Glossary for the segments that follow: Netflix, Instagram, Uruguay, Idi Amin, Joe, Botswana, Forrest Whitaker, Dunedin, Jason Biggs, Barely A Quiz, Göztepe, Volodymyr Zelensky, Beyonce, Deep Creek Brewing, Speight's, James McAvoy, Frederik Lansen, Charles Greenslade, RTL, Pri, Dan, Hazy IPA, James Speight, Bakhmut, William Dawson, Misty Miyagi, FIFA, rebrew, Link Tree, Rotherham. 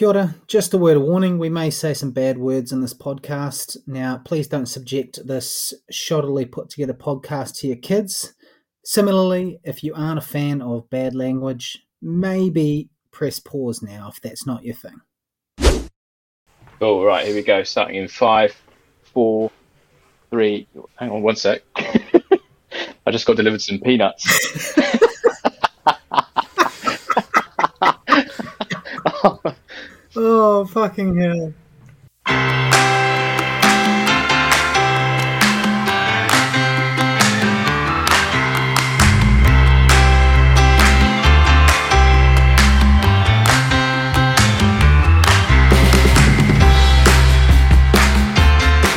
Kia ora. Just a word of warning, we may say some bad words in this podcast. Now, please don't subject this shoddily put together podcast to your kids. Similarly, if you aren't a fan of bad language, maybe press pause now if that's not your thing. All right, here we go. Starting in 5, 4, 3. Hang on one sec. I just got delivered some peanuts. Oh, fucking hell. Good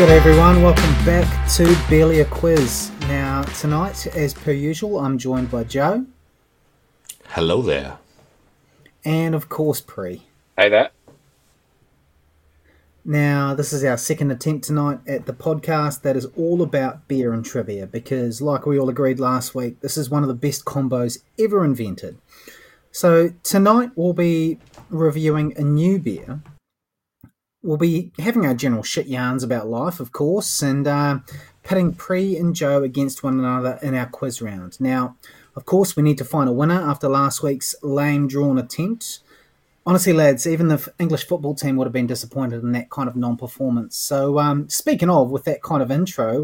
everyone, welcome back to Barely A Quiz. Now, tonight, as per usual, I'm joined by Joe. Hello there. And, of course, Pri. Hey there. Now, this is our second attempt tonight at the podcast that is all about beer and trivia because, like we all agreed last week, this is one of the best combos ever invented. So tonight we'll be reviewing a new beer. We'll be having our general shit yarns about life, of course, and pitting Pri and Joe against one another in our quiz round. Now, of course, we need to find a winner after last week's lame drawn attempt. Honestly, lads, even the English football team would have been disappointed in that kind of non-performance. So, speaking of, with that kind of intro,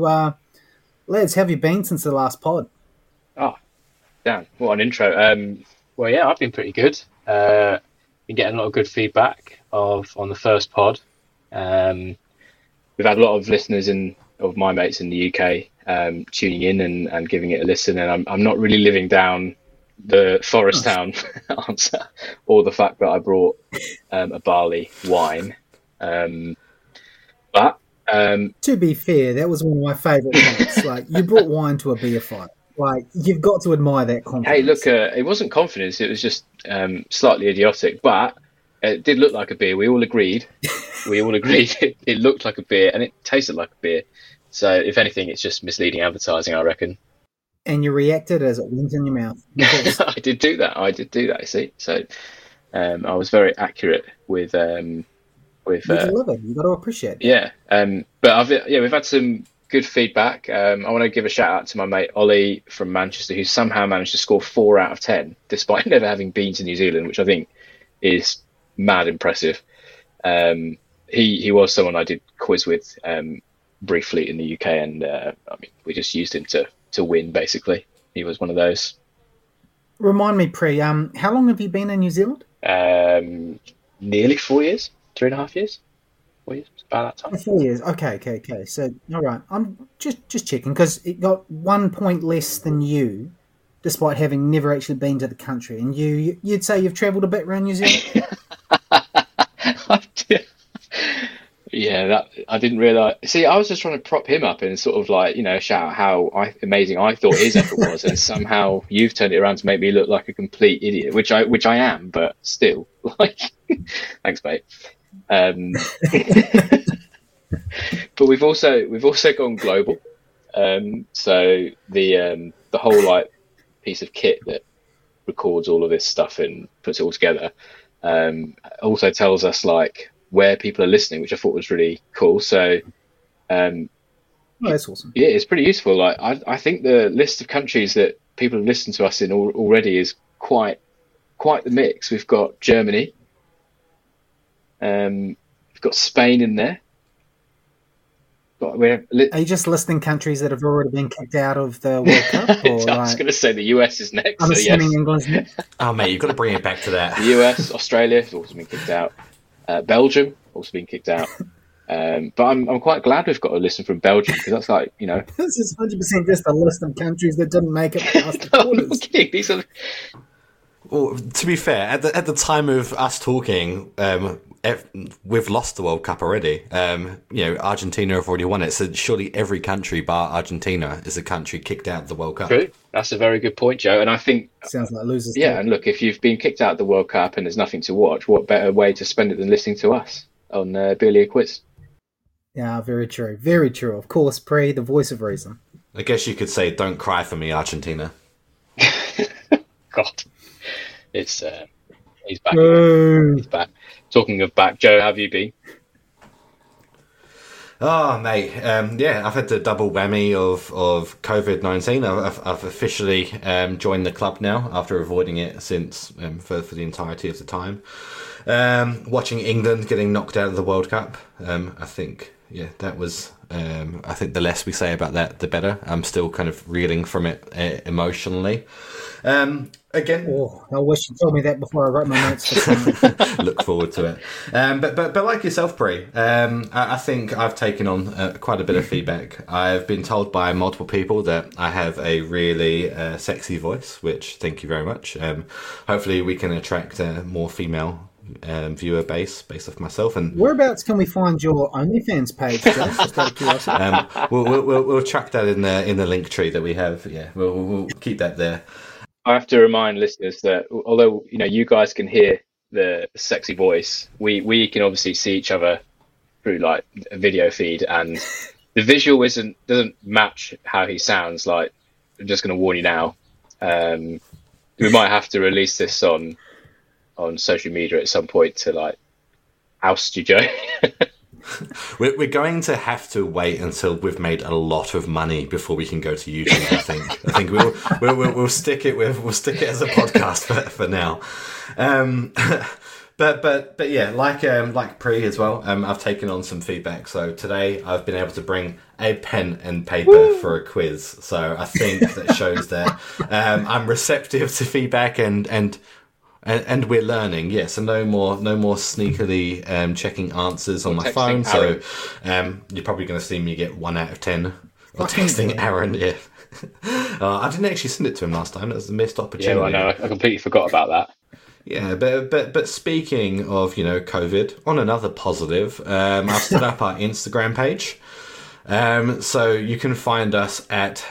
lads, how have you been since the last pod? Oh, damn, what an intro. Well, yeah, I've been pretty good. Been getting a lot of good feedback on the first pod. We've had a lot of listeners of my mates in the UK tuning in and giving it a listen, and I'm not really living down the Forest Town answer, or the fact that I brought a barley wine. But to be fair, that was one of my favourite things. Like, you brought wine to a beer fight. Like, you've got to admire that confidence. Hey, look, it wasn't confidence. It was just slightly idiotic, but it did look like a beer. We all agreed. It looked like a beer, and it tasted like a beer. So, if anything, it's just misleading advertising, I reckon. And you reacted as it went in your mouth. I did do that, see. So I was very accurate with you love it. You've got to appreciate it. Yeah. We've had some good feedback. I want to give a shout out to my mate Ollie from Manchester, who somehow managed to score 4 out of 10 despite never having been to New Zealand, which I think is mad impressive. He was someone I did quiz with briefly in the UK, and we just used him to win, basically. He was one of those. Remind me, Pri, how long have you been in New Zealand? Nearly 4 years. 3.5 years. 4 years, about that time. 4 years. Okay. So, all right. I'm just checking, because it got 1 point less than you, despite having never actually been to the country. And you'd say you've travelled a bit around New Zealand? Yeah, I didn't realise. See, I was just trying to prop him up and sort of shout out how amazing I thought his effort was, and somehow you've turned it around to make me look like a complete idiot, which I am, but still, thanks, mate. But we've also gone global. So the whole piece of kit that records all of this stuff and puts it all together also tells us where people are listening, which I thought was really cool. So, that's awesome. Yeah, it's pretty useful. I think the list of countries that people have listened to us in already is quite the mix. We've got Germany, we've got Spain in there. Are you just listing countries that have already been kicked out of the World Cup? Or I was going to say the US is next. I'm assuming England's next. Oh mate, you've got to bring it back to that. The US, Australia has also been kicked out. Belgium also been kicked out, but I'm quite glad we've got a listen from Belgium, because that's this is 100% just a list of countries that didn't make it past the quarters. Well, to be fair, at the time of us talking, we've lost the World Cup already. Argentina have already won it, so surely every country bar Argentina is a country kicked out of the World Cup. True, that's a very good point, Joe. And I think sounds like losers. Yeah, too. And look, if you've been kicked out of the World Cup and there's nothing to watch, what better way to spend it than listening to us on Barely A Quiz? Yeah, very true, very true. Of course, Pri, the voice of reason. I guess you could say, "Don't cry for me, Argentina." God. It's He's back. He's back. Talking of back, Joe, how have you been? Oh, mate. Yeah, I've had the double whammy of COVID-19. I've officially joined the club now after avoiding it since for the entirety of the time. Watching England getting knocked out of the World Cup. I think, yeah, that was... I think the less we say about that, the better. I'm still kind of reeling from it emotionally. Again, I wish you told me that before I wrote my notes. Look forward to it. But like yourself, Bree, I think I've taken on quite a bit of feedback. I've been told by multiple people that I have a really sexy voice, which thank you very much. Hopefully, we can attract more female viewer base based off myself. And whereabouts can we find your OnlyFans page, Joe? We'll chuck that in the link tree that we have. Yeah, we'll keep that there. I have to remind listeners that although you guys can hear the sexy voice, we can obviously see each other through like a video feed, and the visual doesn't match how he sounds. Like, I'm just going to warn you now. We might have to release this on social media at some point to like oust you, Joe. We're going to have to wait until we've made a lot of money before we can go to YouTube. I think we'll stick it with as a podcast for now. But yeah, like Pre as well. I've taken on some feedback. So today I've been able to bring a pen and paper for a quiz. So I think that shows that I'm receptive to feedback and we're learning, yes. Yeah, so no more sneakily checking answers on my phone. Aaron. So you're probably going to see me get 1 out of 10. Or texting Aaron. Yeah, I didn't actually send it to him last time. That was a missed opportunity. Yeah, I know. I completely forgot about that. Yeah, but speaking of COVID, on another positive, I've set up our Instagram page, so you can find us at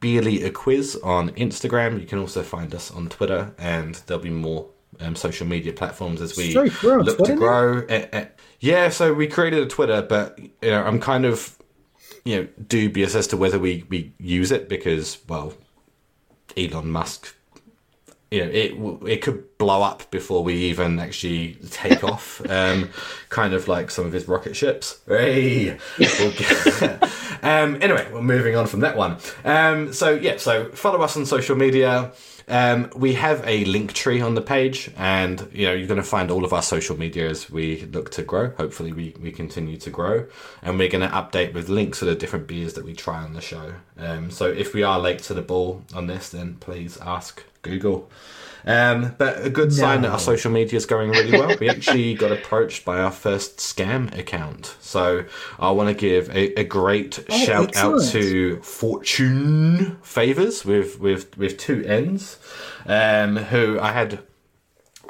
Barely A Quiz on Instagram. You can also find us on Twitter, and there'll be more social media platforms as we look to grow. Yeah, so we created a Twitter, but I'm kind of dubious as to whether we use it because, well, Elon Musk, it could blow up before we even actually take off, kind of like some of his rocket ships. Hey! Anyway, we're moving on from that one. So follow us on social media. We have a link tree on the page, and you're going to find all of our social media as we look to grow. Hopefully we continue to grow, and we're going to update with links to the different beers that we try on the show. So if we are late to the ball on this, then please ask Google. But a good sign that our social media is going really well. We actually got approached by our first scam account. So I want to give a great shout out to Fortune Favors with 2 N's, who I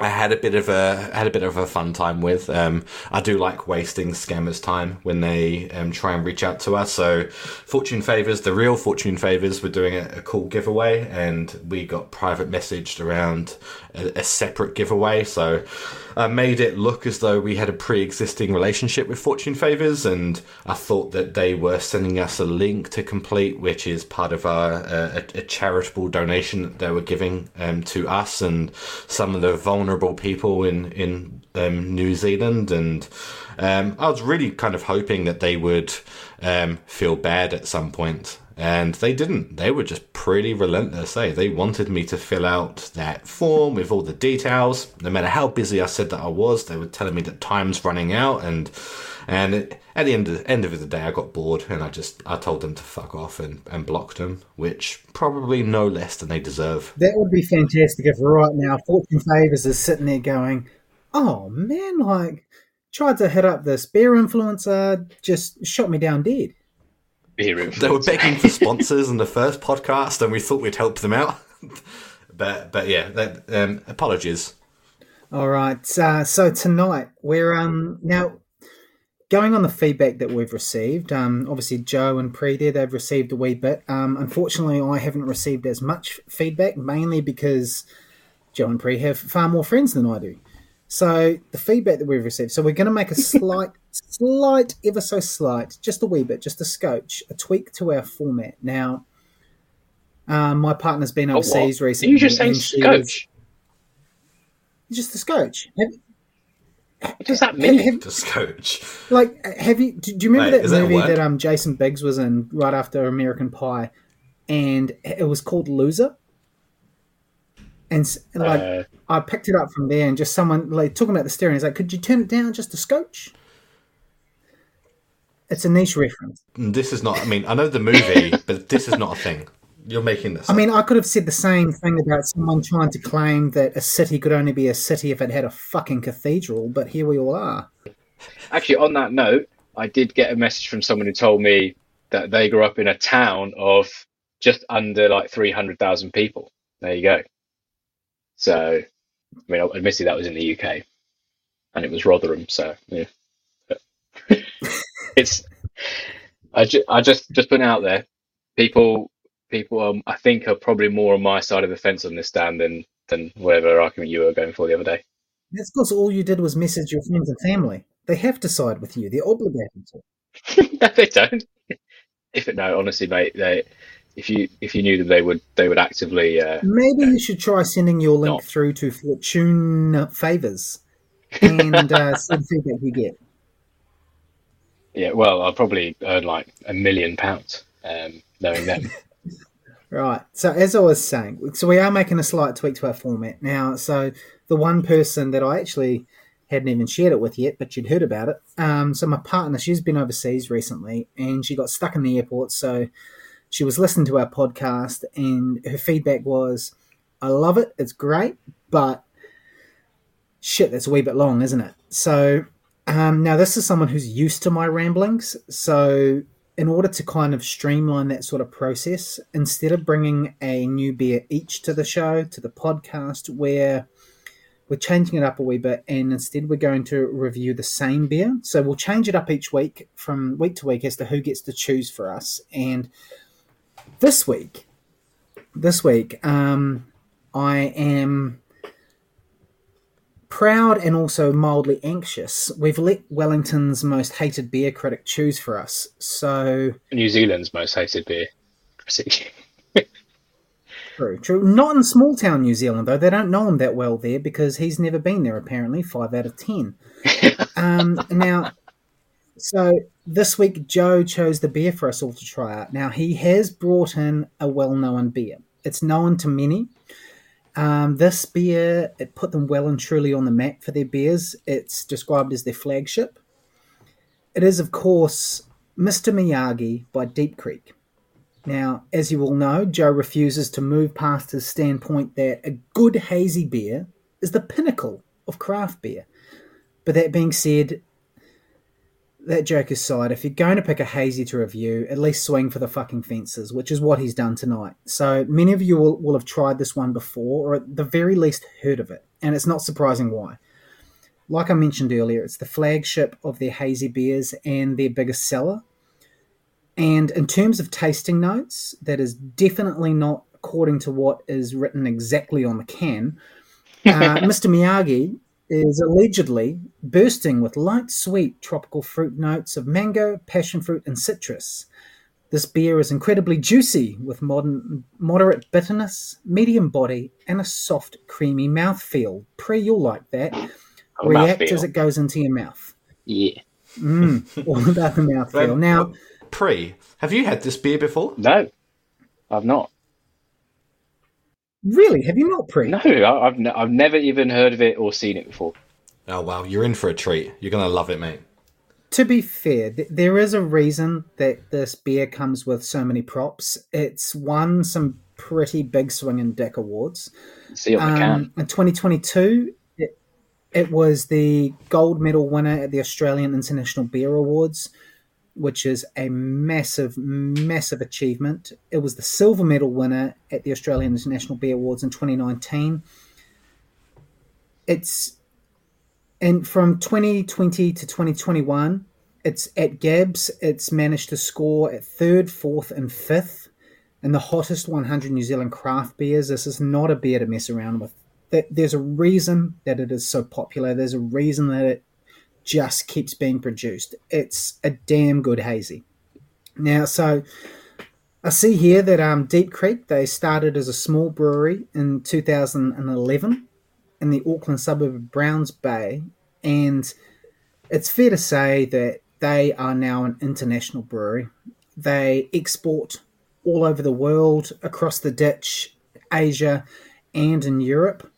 had a bit of a fun time with. I do like wasting scammers' time when they try and reach out to us. So, Fortune Favors, the real Fortune Favors, were doing a cool giveaway, and we got private messaged around a separate giveaway. So, I made it look as though we had a pre-existing relationship with Fortune Favors, and I thought that they were sending us a link to complete, which is part of our a charitable donation that they were giving to us and some of the vulnerable people in New Zealand, and I was really kind of hoping that they would feel bad at some point, and they didn't. They were just pretty relentless. They wanted me to fill out that form with all the details. No matter how busy I said that I was, they were telling me that time's running out, and at the end of the day, I got bored, and I told them to fuck off and blocked them, which probably no less than they deserve. That would be fantastic if right now Fortune Favors is sitting there going, oh man, like, tried to hit up this beer influencer, just shot me down dead. They were begging for sponsors in the first podcast, and we thought we'd help them out. But yeah, apologies. All right, so tonight we're now... Going on the feedback that we've received, obviously Joe and Pre there, they've received a wee bit. Unfortunately, I haven't received as much feedback, mainly because Joe and Pre have far more friends than I do. So the feedback that we've received, so we're going to make a slight, ever so slight, just a wee bit, just a scotch, a tweak to our format. Now, my partner's been overseas recently. Are you just saying scotch? Just the scourge. What does that mean? The scourge. Like, have you? Do you remember that movie that Jason Biggs was in right after American Pie, and it was called Loser? And like, I picked it up from there, and just someone like talking about the steering. He's like, "Could you turn it down just a scotch?" It's a niche reference. This is not. I mean, I know the movie, but this is not a thing. You're making this. I mean, I could have said the same thing about someone trying to claim that a city could only be a city if it had a fucking cathedral, but here we all are. Actually, on that note, I did get a message from someone who told me that they grew up in a town of just under like 300,000 people. There you go. So, I mean, admittedly, that was in the UK, and it was Rotherham, so, yeah. It's, I just put it out there. People, I think, are probably more on my side of the fence on this, Dan, than whatever argument you were going for the other day. That's because all you did was message your friends and family. They have to side with you. They're obligated to. No, they don't. Honestly, mate, if you knew them, they would actively. You should try sending your link through to Fortune Favors and see the feedback you get. Yeah, well, I'll probably earn like £1 million knowing them. Right. So as I was saying, so we are making a slight tweak to our format now. So the one person that I actually hadn't even shared it with yet, but you'd heard about it. So my partner, she's been overseas recently and she got stuck in the airport. So she was listening to our podcast and her feedback was, I love it. It's great. But shit, that's a wee bit long, isn't it? So now this is someone who's used to my ramblings. So in order to kind of streamline that sort of process, instead of bringing a new beer each to the show, to the podcast, where we're changing it up a wee bit, and instead we're going to review the same beer. So we'll change it up each week from week to week as to who gets to choose for us. And this week, I am proud and also mildly anxious. We've let Wellington's most hated beer critic choose for us. So New Zealand's most hated beer critic. True. Not in small town New Zealand though. They don't know him that well there because he's never been there apparently. 5 out of 10. Now, so this week Joe chose the beer for us all to try out. Now he has brought in a well-known beer. It's known to many. This beer, it put them well and truly on the map for their beers. It's described as their flagship. It is, of course, Mr. Miyagi by Deep Creek. Now, as you all know, Joe refuses to move past his standpoint that a good hazy beer is the pinnacle of craft beer. But that being said, that joke aside, if you're going to pick a hazy to review, at least swing for the fucking fences, which is what he's done tonight. So many of you will have tried this one before, or at the very least heard of it, and it's not surprising why. Like I mentioned earlier, it's the flagship of their hazy beers and their biggest seller. And in terms of tasting notes, that is definitely not according to what is written exactly on the can. Mr. Miyagi is allegedly bursting with light, sweet, tropical fruit notes of mango, passion fruit, and citrus. This beer is incredibly juicy with moderate bitterness, medium body, and a soft, creamy mouthfeel. Pre, you'll like that. React as it goes into your mouth. Yeah. All about the mouthfeel. Now, Pre, have you had this beer before? No, I've not. Really? Have you not, Pre? No, I've never even heard of it or seen it before. Oh, wow. You're in for a treat. You're going to love it, mate. To be fair, there is a reason that this beer comes with so many props. It's won some pretty big swinging dick awards. See on the can. In 2022, it was the gold medal winner at the Australian International Beer Awards, which is a massive, massive achievement. It was the silver medal winner at the Australian International Beer Awards in 2019. And from 2020 to 2021, it's at Gab's. It's managed to score at 3rd, 4th, and 5th in the hottest 100 New Zealand craft beers. This is not a beer to mess around with. There's a reason that it is so popular. There's a reason that it just keeps being produced. It's a damn good hazy. Now, so I see here that Deep Creek, they started as a small brewery in 2011. in the Auckland suburb of Browns Bay, and it's fair to say that they are now an international brewery. They export all over the world, across the ditch, Asia, and in Europe.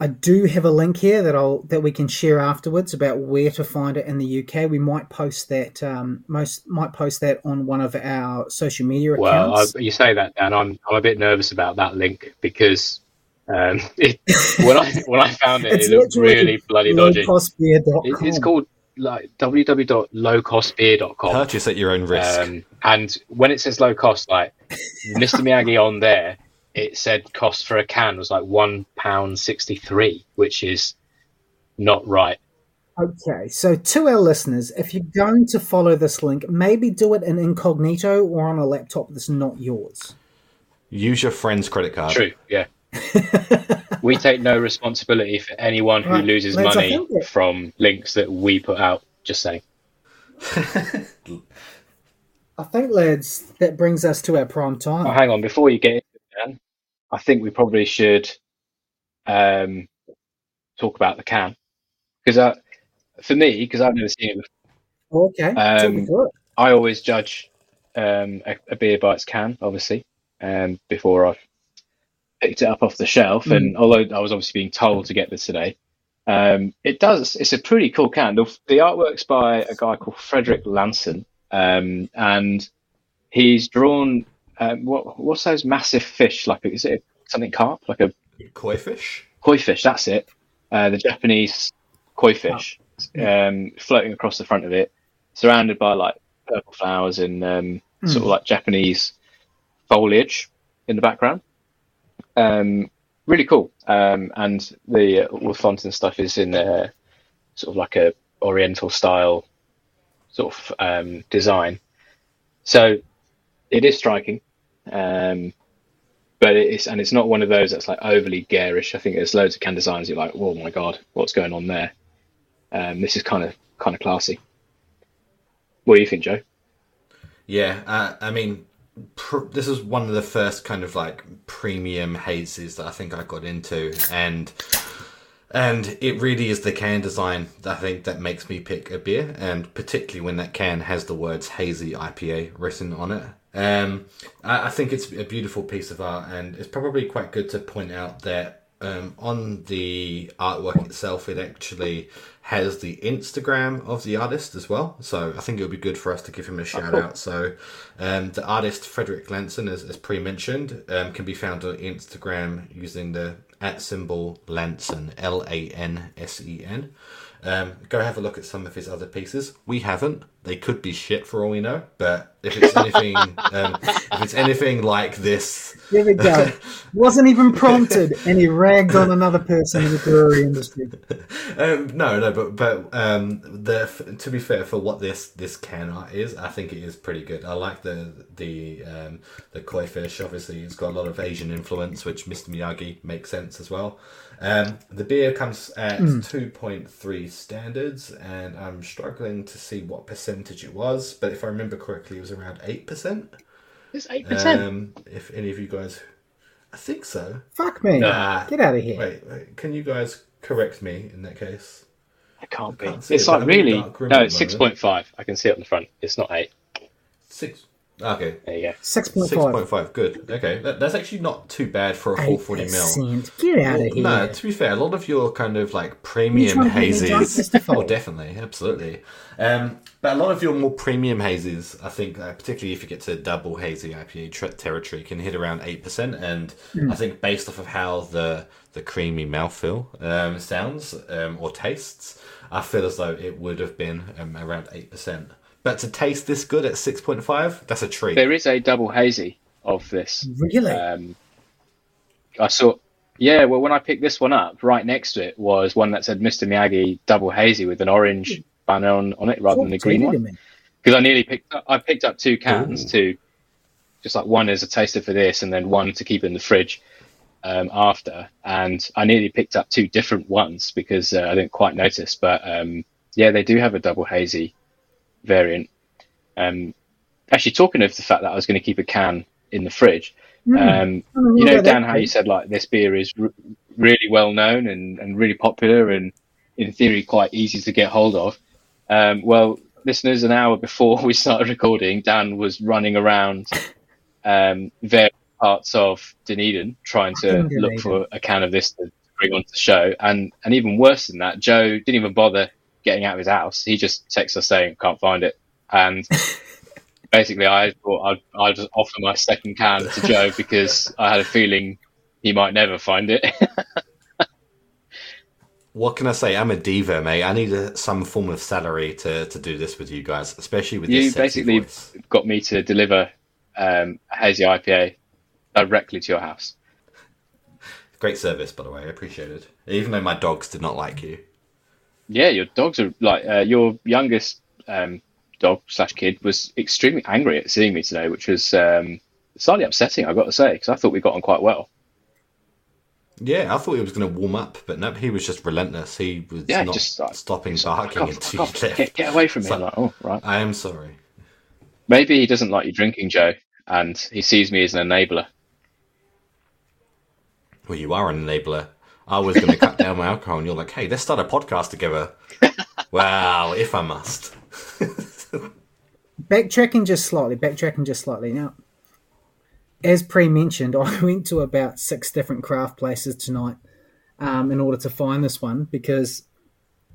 I do have a link here that we can share afterwards about where to find it in the UK. We might post that. Might post that on one of our social media accounts. Well, you say that, Dan, I'm a bit nervous about that link because when I found it, it looked really bloody dodgy. It's called like www.lowcostbeer.com. Purchase at your own risk. And when it says low cost, like Mr. Miyagi on there, it said cost for a can was like £1.63, which is not right. Okay, so to our listeners, if you're going to follow this link, maybe do it in incognito or on a laptop that's not yours. Use your friend's credit card. True, yeah. We take no responsibility for anyone who loses money from links that we put out, just saying. I think, lads, that brings us to our prime time. Oh, hang on, before you get into it, Dan, I think we probably should talk about the can. Because I've never seen it before. Okay, I always judge a beer by its can, obviously, before I've picked it up off the shelf. Mm. And although I was obviously being told to get this today, it's a pretty cool can. The artwork's by a guy called Frederik Lansen, and he's drawn what's those massive fish? Like, is it something carp? Like a koi fish? Koi fish, that's it. The Japanese koi fish, floating across the front of it, surrounded by like purple flowers and sort of like Japanese foliage in the background. Really cool. And the all font and stuff is in sort of like a Oriental style sort of design. So it is striking, but it's not one of those that's like overly garish. I think there's loads of can designs you're like, oh my god, what's going on there? This is kind of classy. What do you think, Joe? Yeah, I mean, this is one of the first kind of like premium hazes that I think I got into, and it really is the can design that I think that makes me pick a beer, and particularly when that can has the words Hazy IPA written on it. I think it's a beautiful piece of art, and it's probably quite good to point out that on the artwork itself, it actually has the Instagram of the artist as well. So I think it would be good for us to give him a shout out. So the artist, Frederik Lansen, as pre-mentioned, can be found on Instagram using the @ Lansen, Lansen. Go have a look at some of his other pieces. We haven't. They could be shit for all we know. But if it's anything, like this, here we go. Wasn't even prompted, and he ragged on another person in the brewery industry. To be fair, for what this can art is, I think it is pretty good. I like the koi fish. Obviously, it's got a lot of Asian influence, which Mr. Miyagi makes sense as well. The beer comes at 2.3 standards, and I'm struggling to see what percentage it was, but if I remember correctly, it was around 8%. It's 8%? If any of you guys... I think so. Fuck me. Nah. Get out of here. Wait, can you guys correct me in that case? I can't see. It's like really... No, it's 6.5. I can see it on the front. It's not 8. 6... Okay. There you go. 6.5. 6.5. Good. Okay. That's actually not too bad for a full 40 mil. Get out of here. No, to be fair, a lot of your kind of like premium hazes. Oh, definitely. Absolutely. But a lot of your more premium hazes, I think, particularly if you get to double hazy IPA territory, can hit around 8%. And I think based off of how the creamy mouthfeel sounds or tastes, I feel as though it would have been around 8%. But to taste this good at 6.5, that's a treat. There is a double hazy of this. Really? I saw... Yeah, well, when I picked this one up, right next to it was one that said Mr. Miyagi double hazy with an orange banner on it rather than the green one. Because I nearly picked up two cans to... Just like one as a taster for this and then one to keep in the fridge after. And I nearly picked up two different ones because I didn't quite notice. But yeah, they do have a double hazy variant. Actually, talking of the fact that I was going to keep a can in the fridge, you know, Dan, how you said like this beer is really well known and really popular and in theory quite easy to get hold of. Well, listeners, an hour before we started recording, Dan was running around various parts of Dunedin trying to look for a can of this to bring onto the show. And even worse than that, Joe didn't even bother getting out of his house. He just texted us saying, can't find it. And basically I thought I'd just offer my second can to Joe because I had a feeling he might never find it. What can I say? I'm a diva, mate. I need some form of salary to do this with you guys, especially with this sexy voice. You basically got me to deliver a Hazy IPA directly to your house. Great service, by the way. I appreciate it. Even though my dogs did not like you. Yeah, your dogs are like... your youngest dog/kid was extremely angry at seeing me today, which was slightly upsetting, I've got to say, because I thought we got on quite well. Yeah, I thought he was going to warm up, but no, he was just relentless. He was not just, stopping barking until he left. Get away from me. So, like, oh, right. I am sorry. Maybe he doesn't like you drinking, Joe, and he sees me as an enabler. Well, you are an enabler. I was going to cut down my alcohol, and you're like, hey, let's start a podcast together. Wow, if I must. Backtracking just slightly now. As pre-mentioned, I went to about 6 different craft places tonight in order to find this one, because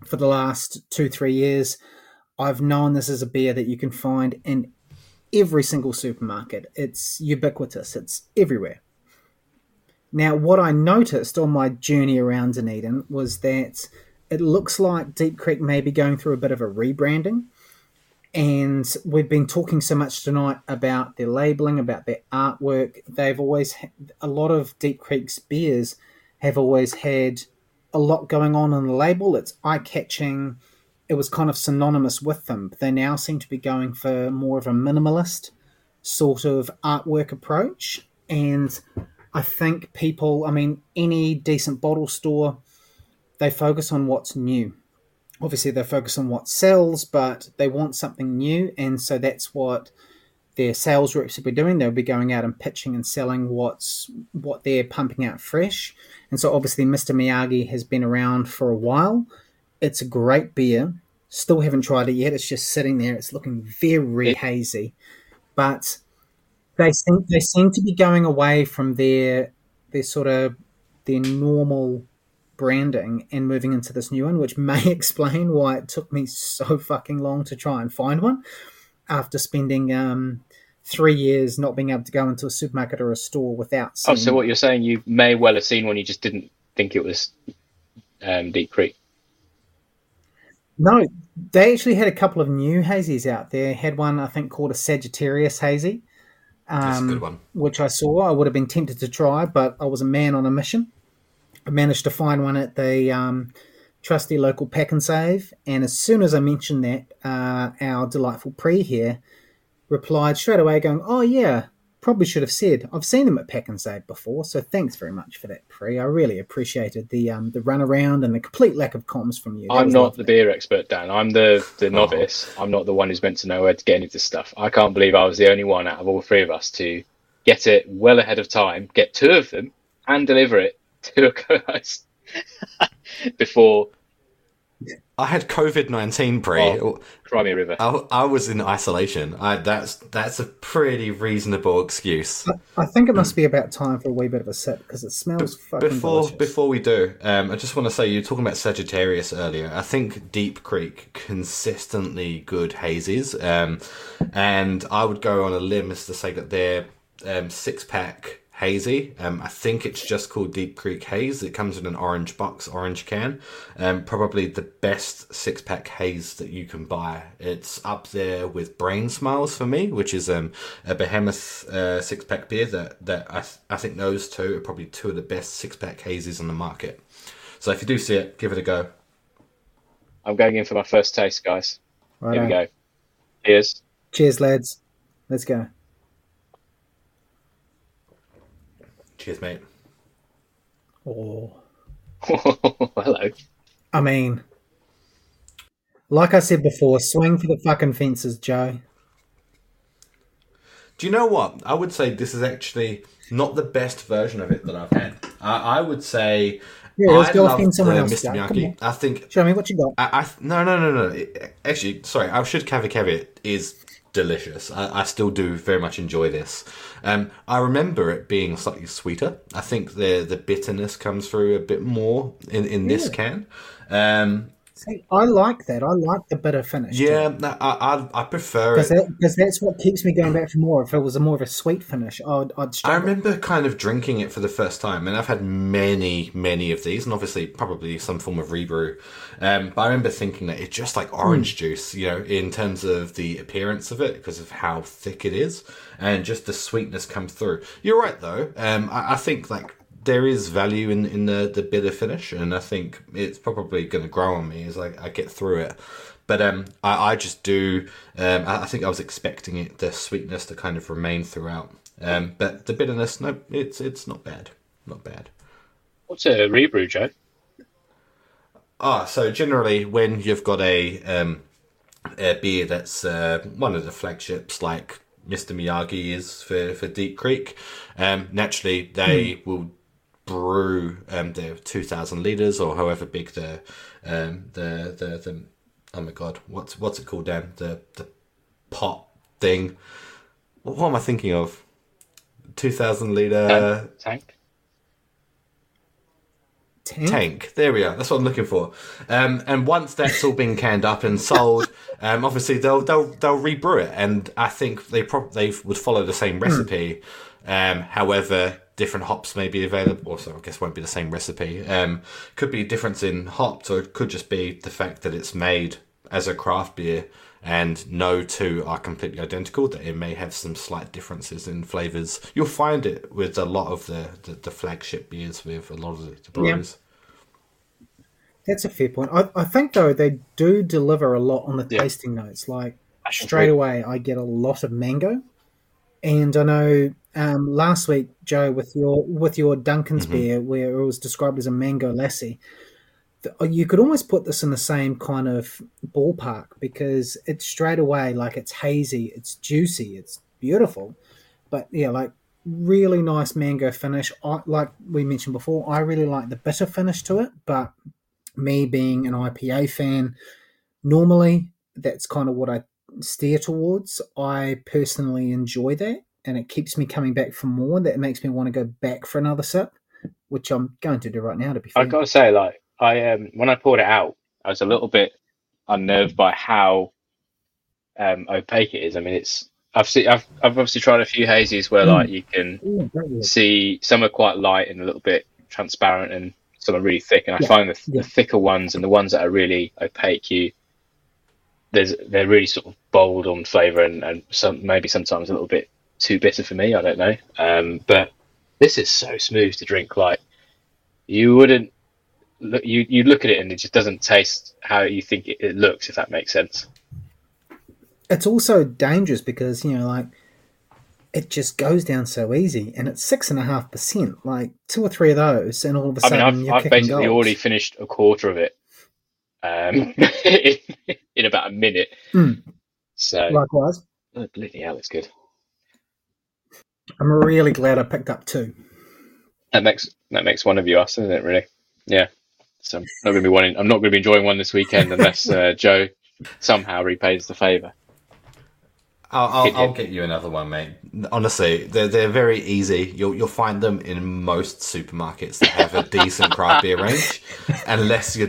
for the last 2-3 years, I've known this is a beer that you can find in every single supermarket. It's ubiquitous. It's everywhere. Now, what I noticed on my journey around Dunedin was that it looks like Deep Creek may be going through a bit of a rebranding. And we've been talking so much tonight about their labelling, about their artwork. They've always had, a lot of Deep Creek's beers have always had a lot going on the label. It's eye-catching. It was kind of synonymous with them. But they now seem to be going for more of a minimalist sort of artwork approach. And I think people, I mean, any decent bottle store, they focus on what's new. Obviously, they focus on what sells, but they want something new, and so that's what their sales reps will be doing. They'll be going out and pitching and selling what they're pumping out fresh. And so obviously, Mr. Miyagi has been around for a while. It's a great beer. Still haven't tried it yet. It's just sitting there. It's looking very hazy. But they seem to be going away from their sort of their normal branding and moving into this new one, which may explain why it took me so fucking long to try and find one after spending 3 years not being able to go into a supermarket or a store without seeing. Oh, so what you're saying, you may well have seen one, you just didn't think it was Deep Creek. No, they actually had a couple of new hazies out there. Had one, I think, called a Sagittarius hazy. That's a good one. Which I saw. I would have been tempted to try, but I was a man on a mission. I managed to find one at the trusty local Pack and Save, and as soon as I mentioned that, our delightful Pre here replied straight away going, oh yeah, probably should have said, I've seen them at Pack and Save before, so thanks very much for that, Pre. I really appreciated the runaround and the complete lack of comms from you. I'm not the beer expert, Dan. I'm the novice. I'm not the one who's meant to know where to get into this stuff. I can't believe I was the only one out of all three of us to get it well ahead of time, get 2 of them, and deliver it to a co-host before. I had COVID-19, Pre. Oh, cry me a river. I was in isolation. That's a pretty reasonable excuse. I think it must be about time for a wee bit of a sip because it smells fucking delicious. Before we do, I just want to say, you were talking about Sagittarius earlier. I think Deep Creek, consistently good hazies. And I would go on a limb as to say that their 6-pack hazy, I think it's just called Deep Creek Haze. It comes in an orange box, orange can. Probably the best 6-pack haze that you can buy. It's up there with Brain Smiles for me, which is a behemoth 6-pack beer that I think those two are probably 2 of the best 6-pack hazes on the market. So if you do see it, give it a go. I'm going in for my first taste, guys. Right, here we go. Cheers. Cheers, lads. Let's go. Cheers, mate. Oh. Hello. I mean, like I said before, swing for the fucking fences, Joe. Do you know what? I would say this is actually not the best version of it that I've had. I would say... Yeah, let's go find someone else. Mr. Miyagi. I think... Show me what you got. No. Actually, sorry, I should have a caveat. Is delicious. I still do very much enjoy this. I remember it being slightly sweeter. I think the bitterness comes through a bit more in this can. See, I like that. I like the bitter finish. Yeah, I prefer it. Because that's what keeps me going back for more. If it was more of a sweet finish, I'd struggle. I remember kind of drinking it for the first time, and I've had many, many of these, and obviously probably some form of rebrew. But I remember thinking that it's just like orange juice, you know, in terms of the appearance of it, because of how thick it is, and just the sweetness comes through. You're right, though. I think, like, there is value in the bitter finish, and I think it's probably going to grow on me as I get through it. But I just do... I think I was expecting the sweetness to kind of remain throughout. But the bitterness, no, it's not bad. Not bad. What's a rebrew, Joe? So generally when you've got a beer that's one of the flagships like Mr. Miyagi is for Deep Creek, naturally they will... brew their 2,000 litres or however big the oh my god, what's it called, Dan? The pot thing. What am I thinking of? 2,000 litre tank. There we are. That's what I'm looking for. And once that's all been canned up and sold, obviously they'll rebrew it, and I think they would follow the same recipe. However, different hops may be available, so I guess it won't be the same recipe. Could be a difference in hops, or it could just be the fact that it's made as a craft beer and no two are completely identical, that it may have some slight differences in flavours. You'll find it with a lot of the flagship beers with a lot of the breweries. Yeah. That's a fair point. I think, though, they do deliver a lot on the tasting notes. Like, straight away, I get a lot of mango. And I know... last week, Joe, with your Duncan's beer, where it was described as a mango lassi, you could almost put this in the same kind of ballpark, because it's straight away, like, it's hazy, it's juicy, it's beautiful, but yeah, like, really nice mango finish. Like we mentioned before, I really like the bitter finish to it, but me being an IPA fan, normally that's kind of what I steer towards. I personally enjoy that, and it keeps me coming back for more. That makes me want to go back for another sip, which I'm going to do right now, to be fair. I've got to say, like, I when I poured it out, I was a little bit unnerved by how opaque it is. I mean, it's I've obviously tried a few hazies where like you can see some are quite light and a little bit transparent, and some are really thick. And I find the thicker ones and the ones that are really opaque, they're really sort of bold on flavour, and some maybe sometimes a little bit too bitter for me, I don't know. But this is so smooth to drink. Like, you wouldn't look, you look at it and it just doesn't taste how you think it looks, if that makes sense. It's also dangerous because, you know, like, it just goes down so easy, and it's 6.5%. Like, 2 or 3 of those, and all of a sudden, I mean, I've basically already finished a quarter of it in about a minute. So likewise, bloody hell, it's good. I'm really glad I picked up 2. That makes one of you us, isn't it? Really, yeah. So I'm not going to be enjoying one this weekend unless Joe somehow repays the favour. I'll get you another one, mate. Honestly, they're very easy. You'll find them in most supermarkets that have a decent craft beer range, unless you're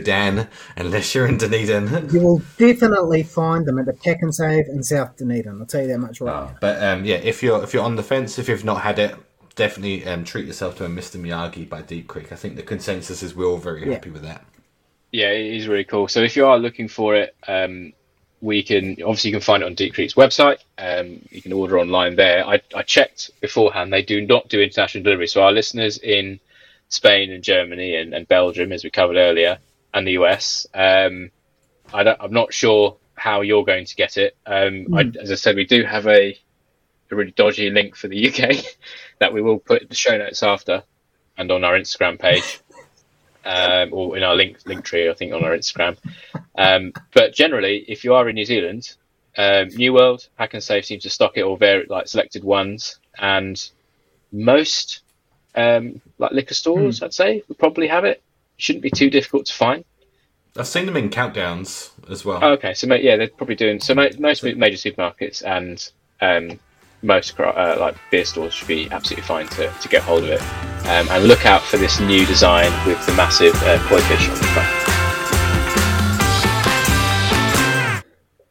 in Dunedin. You will definitely find them at the Pack and Save in South Dunedin. I'll tell you that much right now. But yeah, if you're on the fence, if you've not had it, definitely treat yourself to a Mr. Miyagi by Deep Creek. I think the consensus is we're all very happy with that. Yeah, it is really cool. So if you are looking for it, you can find it on Deep Creek's website. You can order online there. I checked beforehand; they do not do international delivery. So our listeners in Spain and Germany and Belgium, as we covered earlier, and the US, I'm not sure how you're going to get it. As I said, we do have a really dodgy link for the UK that we will put in the show notes after, and on our Instagram page. Or in our link tree, I think, on our Instagram. But generally, if you are in New Zealand, New World, Pack and Save seems to stock it, or vary, like, selected ones. And most like liquor stores, I'd say, would probably have it. Shouldn't be too difficult to find. I've seen them in countdowns as well. Oh, okay, so yeah, they're probably doing so. Most major supermarkets and most like beer stores should be absolutely fine to get hold of it. And look out for this new design with the massive koi fish on the front.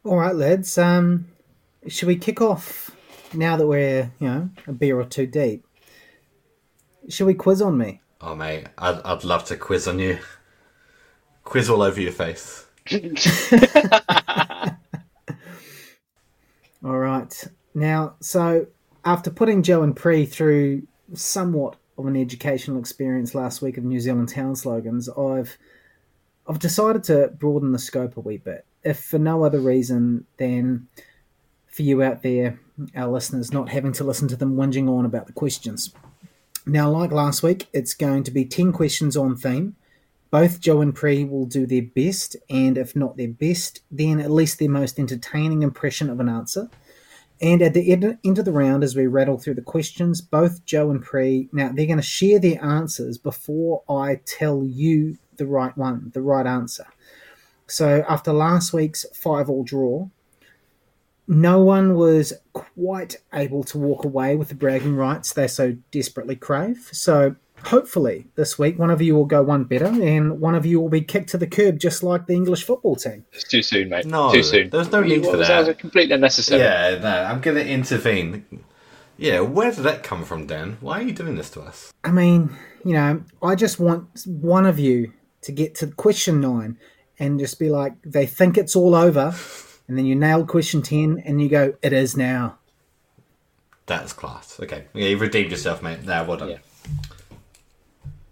All right, lads. Should we kick off now that we're a beer or two deep? Should we quiz on me? Oh, mate, I'd love to quiz on you. Quiz all over your face. All right. Now, so after putting Joe and Pre through somewhat of an educational experience last week of New Zealand town slogans, I've decided to broaden the scope a wee bit, if for no other reason than for you out there, our listeners, not having to listen to them whinging on about the questions. Now, like last week, it's going to be 10 questions on theme. Both Joe and Pre will do their best, and if not their best, then at least their most entertaining impression of an answer. And at the end of the round, as we rattle through the questions, both Joe and Pre, now they're going to share their answers before I tell you the right one, the right answer. So after last week's 5-all draw, no one was quite able to walk away with the bragging rights they so desperately crave. So hopefully this week, one of you will go one better and one of you will be kicked to the curb just like the English football team. It's too soon, mate. No, too soon. There's no need for that. That was completely unnecessary. Yeah, no, I'm going to intervene. Yeah, where did that come from, Dan? Why are you doing this to us? I mean, I just want one of you to get to question 9 and just be like, they think it's all over, and then you nail question 10 and you go, it is now. That's class. Okay. Yeah, you've redeemed yourself, mate. Now, well done.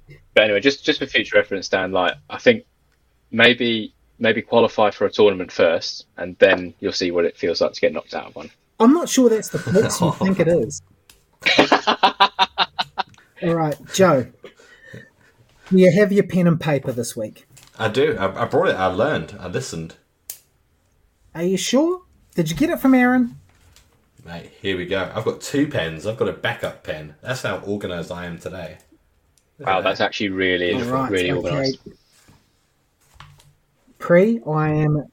Yeah. But anyway, just for future reference, Dan, I think maybe qualify for a tournament first, and then you'll see what it feels like to get knocked out of one. I'm not sure that's the place you think it is. All right, Joe, do you have your pen and paper this week? I do. I brought it. I learned. I listened. Are you sure? Did you get it from Aaron? Mate, here we go. I've got 2 pens. I've got a backup pen. That's how organised I am today. Wow, that's actually really really organised. Pre, I'm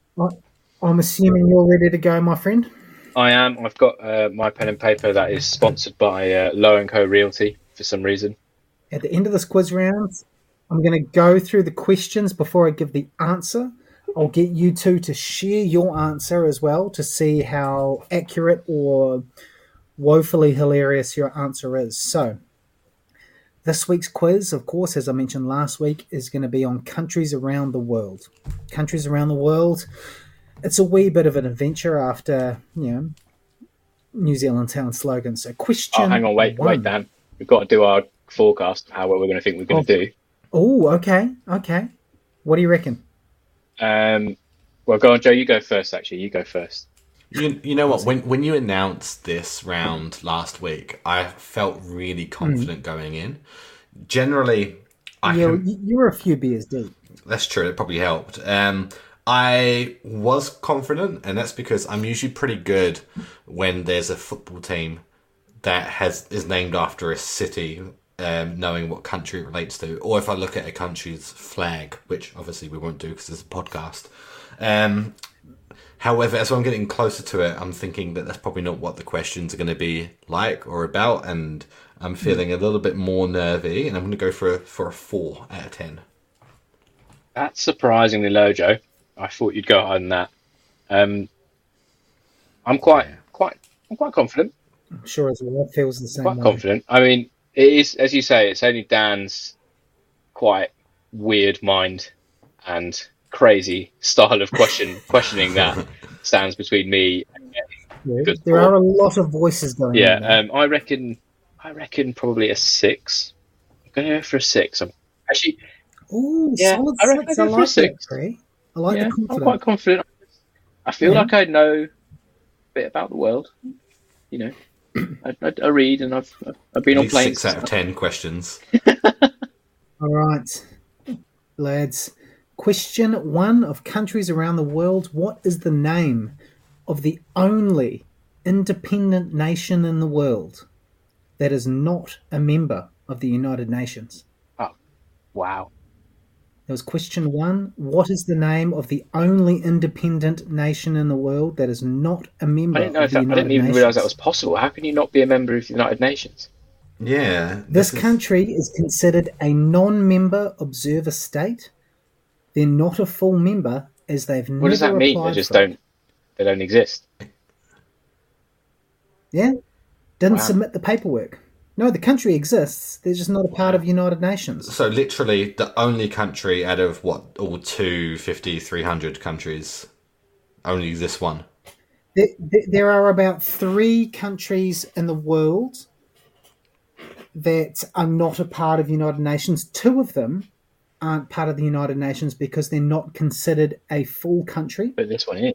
assuming you're ready to go, my friend. I am. I've got my pen and paper that is sponsored by Lowe & Co Realty for some reason. At the end of this quiz round, I'm going to go through the questions before I give the answer. I'll get you two to share your answer as well to see how accurate or woefully hilarious your answer is. So this week's quiz, of course, as I mentioned last week, is going to be on countries around the world. Countries around the world. It's a wee bit of an adventure after, New Zealand town slogan. So question hang on, wait, Dan. We've got to do our forecast of how well we're going to think we're going to do. Oh, okay. What do you reckon? Well, go on, Joe. You go first, actually. You go first. You know what? When you announced this round last week, I felt really confident going in. Generally, you were a few beers deep. That's true. It probably helped. I was confident, and that's because I'm usually pretty good when there's a football team that is named after a city, knowing what country it relates to, or if I look at a country's flag, which obviously we won't do because it's a podcast. However, as I'm getting closer to it, I'm thinking that that's probably not what the questions are going to be like or about, and I'm feeling a little bit more nervy, and I'm going to go for a 4 out of 10. That's surprisingly low, Joe. I thought you'd go higher than that. I'm quite confident. I'm sure as well. It feels the same. Quite confident. I mean, it is, as you say, it's only Dan's quite weird mind and crazy style of questioning that stands between me and good. There are a lot of voices going on. Yeah, I reckon probably a 6. I'm going to go for a 6. I'm actually... Ooh, yeah, solid 6. I like a 6. I like the confidence. I'm quite confident. I feel like I know a bit about the world. I read and I've been on planes. 6 out of 10 questions. All right, lads. Question 1 of countries around the world. What is the name of the only independent nation in the world that is not a member of the United Nations. Oh, wow. That was question one. What is the name of the only independent nation in the world that is not a member of the United Nations? I didn't even realise that was possible. How can you not be a member of the United Nations? Yeah. This country is considered a non-member observer state. They're not a full member as they've never applied. What does that mean? They just don't. They don't exist. Yeah. Didn't submit the paperwork. No, the country exists. They're just not a part of United Nations. So literally the only country out of, what, all 250, 300 countries, only this one. There are about three countries in the world that are not a part of United Nations. Two of them aren't part of the United Nations because they're not considered a full country. But this one is.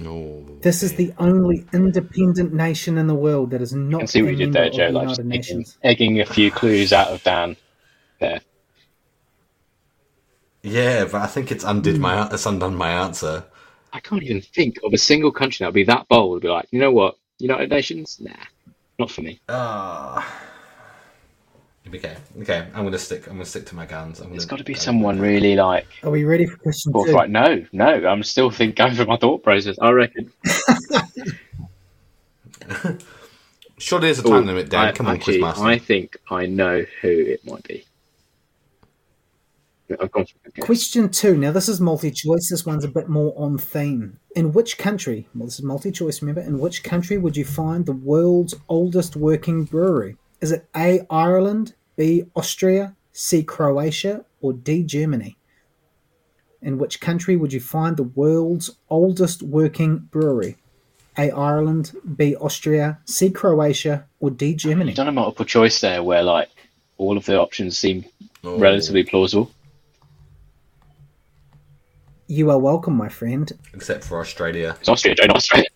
No. This is the only independent nation in the world that is not. And see what you did there, Joe. Like egging a few clues out of Dan. There. Yeah, but I think it's undone my answer. I can't even think of a single country that would be that bold. Be like, you know what, United Nations? Nah, not for me. Okay. I'm gonna stick to my guns. There's got to be someone really like. Are we ready for question two? Right? No. I'm still going through my thought process. I reckon. Sure, there's a time limit, Dan. Come on, Quizmaster. I think I know who it might be. Question two. Now this is multi-choice. This one's a bit more on theme. In which country? Well, this is multi-choice. Remember, in which country would you find the world's oldest working brewery? Is it A, Ireland, B, Austria, C, Croatia, or D, Germany? In which country would you find the world's oldest working brewery? A, Ireland, B, Austria, C, Croatia, or D, Germany? You've done a multiple choice there where, like, all of the options seem relatively plausible. You are welcome, my friend. Except for Australia. It's Austria, Joe, not Australia.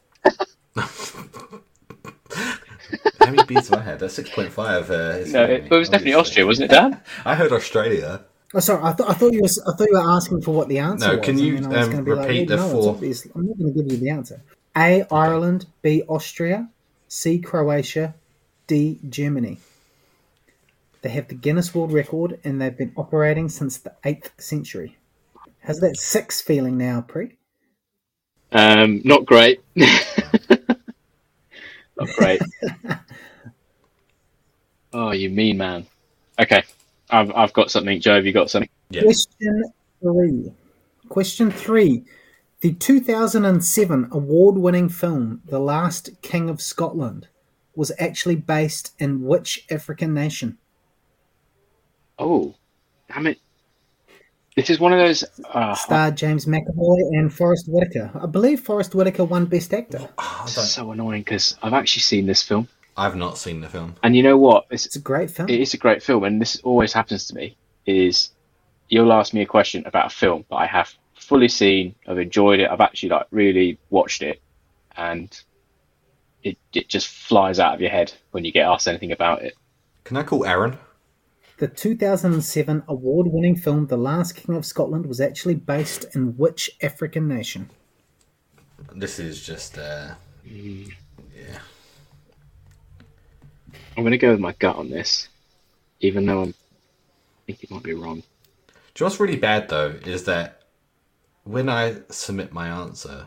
How many beers have I had? That's 6.5. But it was definitely Austria, wasn't it, Dan? I heard Australia. Oh, sorry. I thought you were asking for what the answer was. No, can you repeat the four? I'm not going to give you the answer. A, Ireland. B, Austria. C, Croatia. D, Germany. They have the Guinness World Record, and they've been operating since the 8th century. How's that six feeling now, Pre? Not great. Not great. Oh, you mean man. Okay, I've got something. Joe, have you got something? Yeah. Question three. The 2007 award-winning film The Last King of Scotland was actually based in which African nation? Oh, damn it. This is one of those... starred James McAvoy and Forrest Whitaker. I believe Forrest Whitaker won Best Actor. Oh, this is so annoying because I've actually seen this film. I've not seen the film. And you know what? It's a great film. It is a great film, and this always happens to me, is you'll ask me a question about a film that I have fully seen, I've enjoyed it, I've actually like really watched it, and it just flies out of your head when you get asked anything about it. Can I call Aaron? The 2007 award-winning film The Last King of Scotland was actually based in which African nation? This is just... yeah. I'm going to go with my gut on this, even though I think it might be wrong. Do you know what's really bad, though, is that when I submit my answer,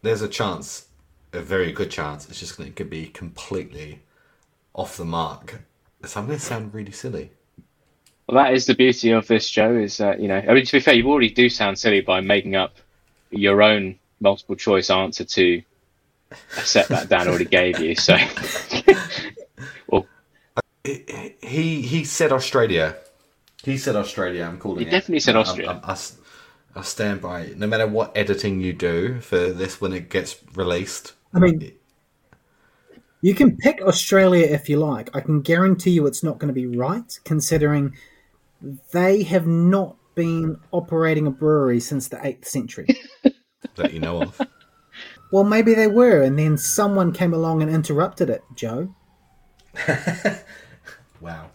there's a chance, a very good chance, it's just going to be completely off the mark. So I'm going to sound really silly. Well, that is the beauty of this, Joe, is that, I mean, to be fair, you already do sound silly by making up your own multiple-choice answer to a set that Dan already gave you, so... He said Australia. He said Australia. I'm calling it. He definitely said Austria. I stand by it. No matter what editing you do for this when it gets released. I mean, you can pick Australia if you like. I can guarantee you it's not going to be right, considering they have not been operating a brewery since the 8th century. That you know of. Well, maybe they were, and then someone came along and interrupted it, Joe. Wow.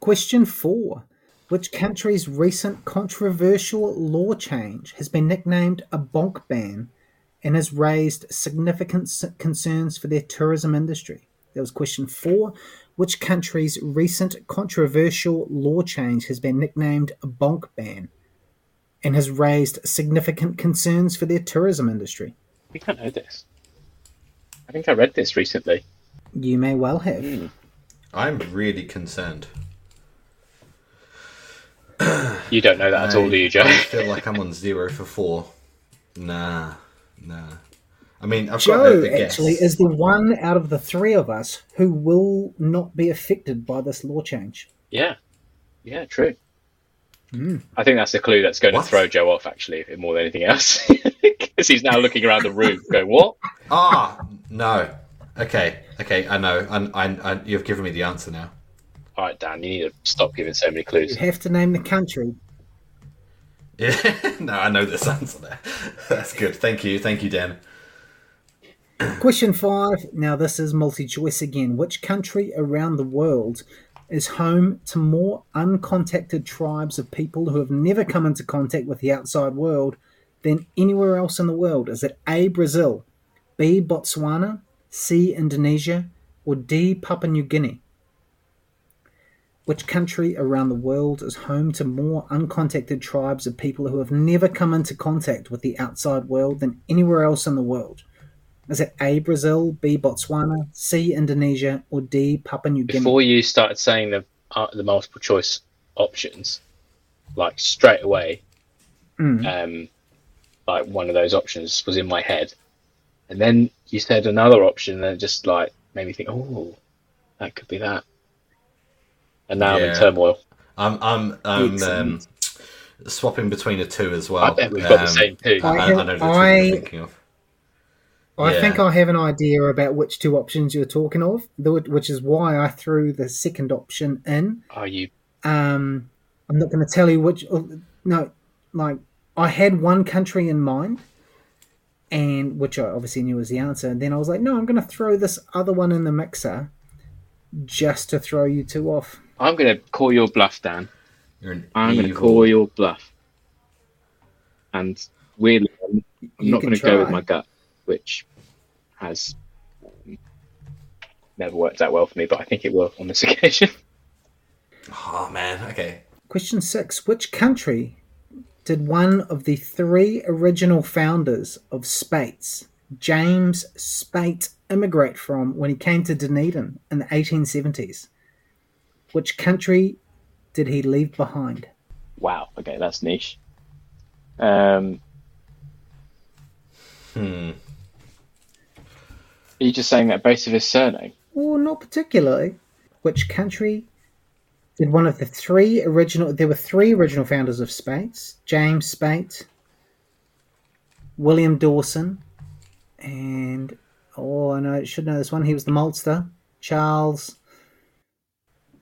Question 4. Which country's recent controversial law change has been nicknamed a bonk ban and has raised significant concerns for their tourism industry. That was question 4. Which country's recent controversial law change has been nicknamed a bonk ban and has raised significant concerns for their tourism industry? We don't know this. I think I read this recently. You may well have. I'm really concerned. You don't know that at all, do you, Joe? I feel like I'm on 0 for 4. Nah. I mean, I've got no guess. Joe, actually, is the one out of the 3 of us who will not be affected by this law change. Yeah, true. I think that's the clue that's going to throw Joe off, actually, more than anything else. Because he's now looking around the room going, what? No. Okay, I know. I you've given me the answer now. All right, Dan, you need to stop giving so many clues. You have to name the country. Yeah, no, I know this answer there. That's good. Thank you, Dan. Question 5. Now, this is multi-choice again. Which country around the world is home to more uncontacted tribes of people who have never come into contact with the outside world than anywhere else in the world? Is it A, Brazil, B, Botswana, C, Indonesia, or D, Papua New Guinea? Which country around the world is home to more uncontacted tribes of people who have never come into contact with the outside world than anywhere else in the world? Is it A, Brazil, B, Botswana, C, Indonesia, or D, Papua New Guinea? Before you started saying the multiple choice options, like straight away, like one of those options was in my head. And then you said another option and it just like made me think, oh, that could be that. And now I'm in turmoil. I'm swapping between the 2 as well. I bet we've got the same 2. I know what I'm thinking of. I think I have an idea about which 2 options you're talking of, which is why I threw the second option in. Are you? I'm not going to tell you which. No, like I had one country in mind, and which I obviously knew was the answer. And then I was like, no, I'm going to throw this other one in the mixer, just to throw you 2 off. I'm going to call your bluff, Dan. I'm going to call your bluff, and weirdly, I'm not going to go with my gut, which has never worked out well for me, but I think it will on this occasion. Oh, man. Okay. Question 6. Which country did one of the 3 original founders of Speight's, James Speight, immigrate from when he came to Dunedin in the 1870s? Which country did he leave behind? Wow. Okay, that's niche. Are you just saying that based on his surname? Well, not particularly. Which country did one of the 3 original... There were 3 original founders of Speight's. James Speight, William Dawson, and... Oh, I know. I should know this one. He was the maltster. Charles...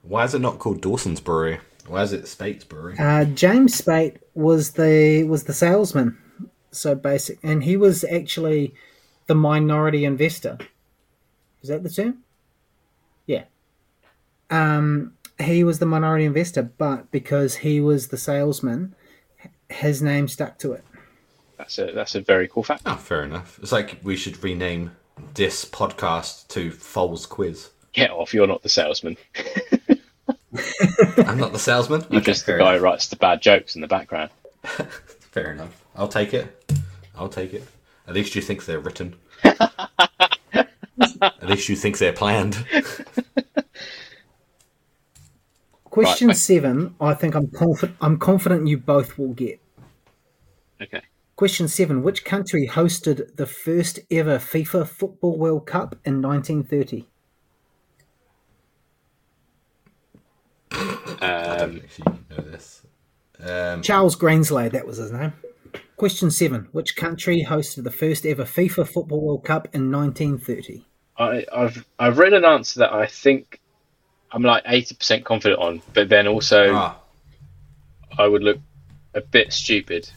Why is it not called Dawson's Brewery? Why is it Speight's Brewery? James Speight was the salesman. So basic. And he was actually... the minority investor. Is that the term? Yeah. He was the minority investor, but because he was the salesman, his name stuck to it. That's a very cool fact. Oh, fair enough. It's like we should rename this podcast to Foal's Quiz. Get off, you're not the salesman. I'm not the salesman? You're just the guy who writes the bad jokes in the background. Fair enough. I'll take it. At least you think they're written. At least you think they're planned. Question 7, I think I'm confident you both will get. Okay. Question 7, which country hosted the first ever FIFA Football World Cup in 1930? I don't actually know this. Charles Greenslade, that was his name. Question 7. Which country hosted the first ever FIFA Football World Cup in 1930? I've read an answer that I think I'm like 80% confident on, but then also I would look a bit stupid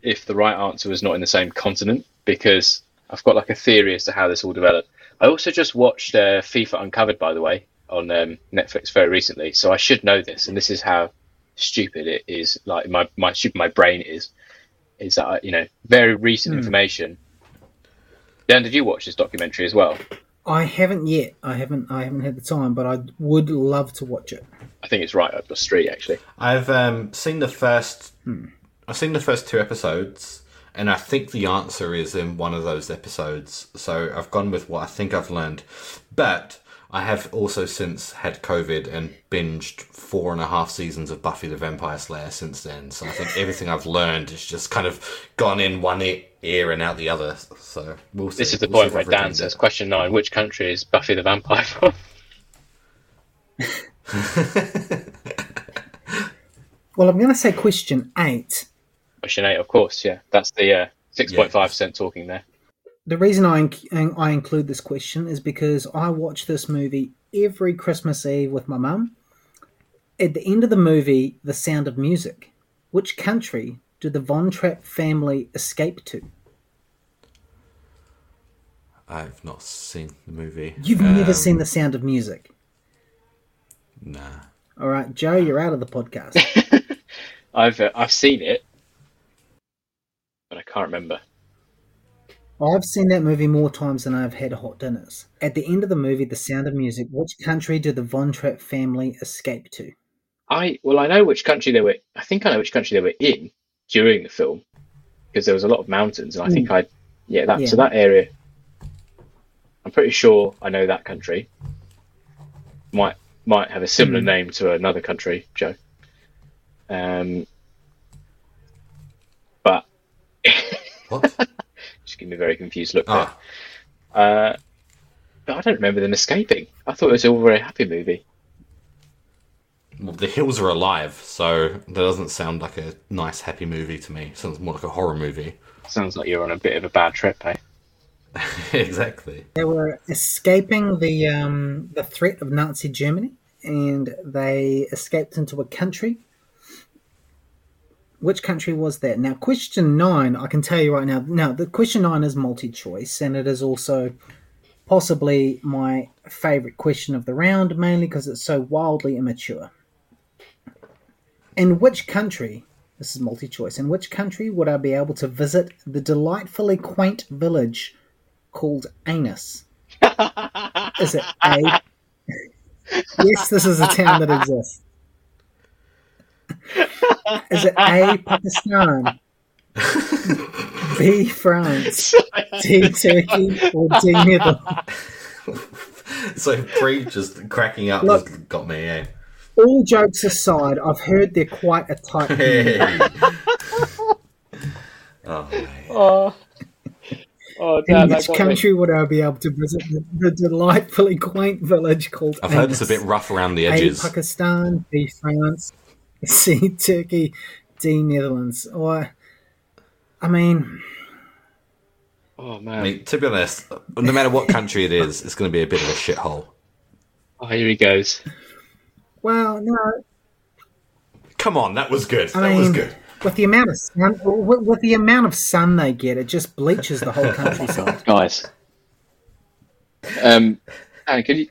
if the right answer was not in the same continent, because I've got like a theory as to how this all developed. I also just watched FIFA Uncovered, by the way, on Netflix very recently, so I should know this, and this is how stupid it is, like my brain is that, you know, very recent information Dan, did you watch this documentary as well? I haven't yet. I haven't had the time, but I would love to watch it. I think it's right up the street, actually. I've seen the first. I've seen the first two episodes, and I think the answer is in one of those episodes. So I've gone with what I think I've learned, but I have also since had COVID and binged 4.5 seasons of Buffy the Vampire Slayer since then. So I think everything I've learned is just kind of gone in one ear and out the other. So we'll see. This is the point where Dan says, question 9, which country is Buffy the Vampire from? Well, I'm going to say question 8. Question 8, of course, yeah. That's the 6.5% talking there. The reason I include this question is because I watch this movie every Christmas Eve with my mum. At the end of the movie, The Sound of Music, which country did the Von Trapp family escape to? I've not seen the movie. You've never seen The Sound of Music? Nah. All right, Joe, you're out of the podcast. I've seen it, but I can't remember. I've seen that movie more times than I've had hot dinners. At the end of the movie, The Sound of Music, which country did the Von Trapp family escape to? I know which country they were. I think I know which country they were in during the film, because there was a lot of mountains, and I think so that area. I'm pretty sure I know that country. Might have a similar name to another country, Joe. But what? Just giving me a very confused look there. But I don't remember them escaping. I thought it was all a very happy movie. Well, the hills are alive, so that doesn't sound like a nice, happy movie to me. It sounds more like a horror movie. Sounds like you're on a bit of a bad trip, eh? Exactly. They were escaping the threat of Nazi Germany, and they escaped into a country. Which country was that? Now, question 9, I can tell you right now. Now, the question 9 is multi-choice, and it is also possibly my favourite question of the round, mainly because it's so wildly immature. In which country, this is multi-choice, in which country would I be able to visit the delightfully quaint village called Anus? Is it A? Yes, this is a town that exists. Is it A, Pakistan, B, France, D, Turkey, or D, Netherlands? So Bree just cracking up. Look, has got me, eh? All jokes aside, I've heard they're quite a tight In which country would I be able to visit the delightfully quaint village called Anus? I've heard it's a bit rough around the edges. A, Pakistan, B, France, C, Turkey, D, Netherlands. Or, I mean... Oh, man. I mean, to be honest, no matter what country it is, it's going to be a bit of a shithole. Oh, here he goes. Well, no. Come on, that was good. I mean, that was good. With the amount of sun they get, it just bleaches the whole countryside. Guys. Can you...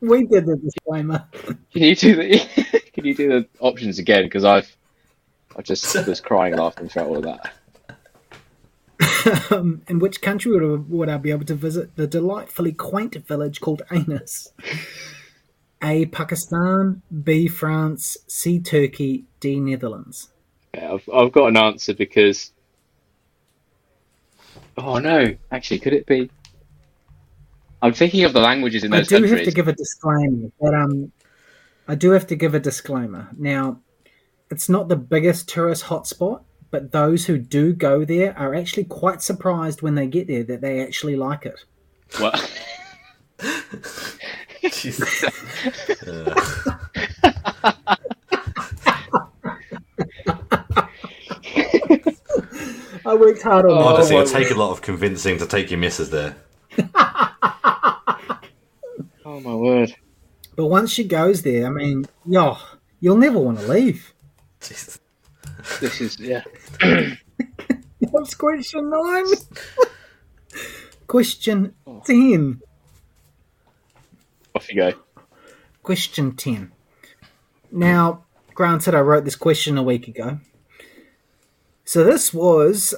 We did the disclaimer. Can you do the options again? Because I just was crying laughing throughout all of that. In which country would I be able to visit the delightfully quaint village called Anus? A, Pakistan, B, France, C, Turkey, D, Netherlands. Yeah, I've got an answer because... Oh, no. Actually, could it be... I'm thinking of the languages in those countries. I do have to give a disclaimer, but... Now, it's not the biggest tourist hotspot, but those who do go there are actually quite surprised when they get there that they actually like it. What? Jesus. I worked hard on that. Honestly, it'll take a lot of convincing to take your missus there. Oh, my word. But once she goes there, I mean, you'll never want to leave. Jesus. This is, yeah. What's question 9? Question 10. Off you go. Question 10. Now, granted, I wrote this question a week ago. So this was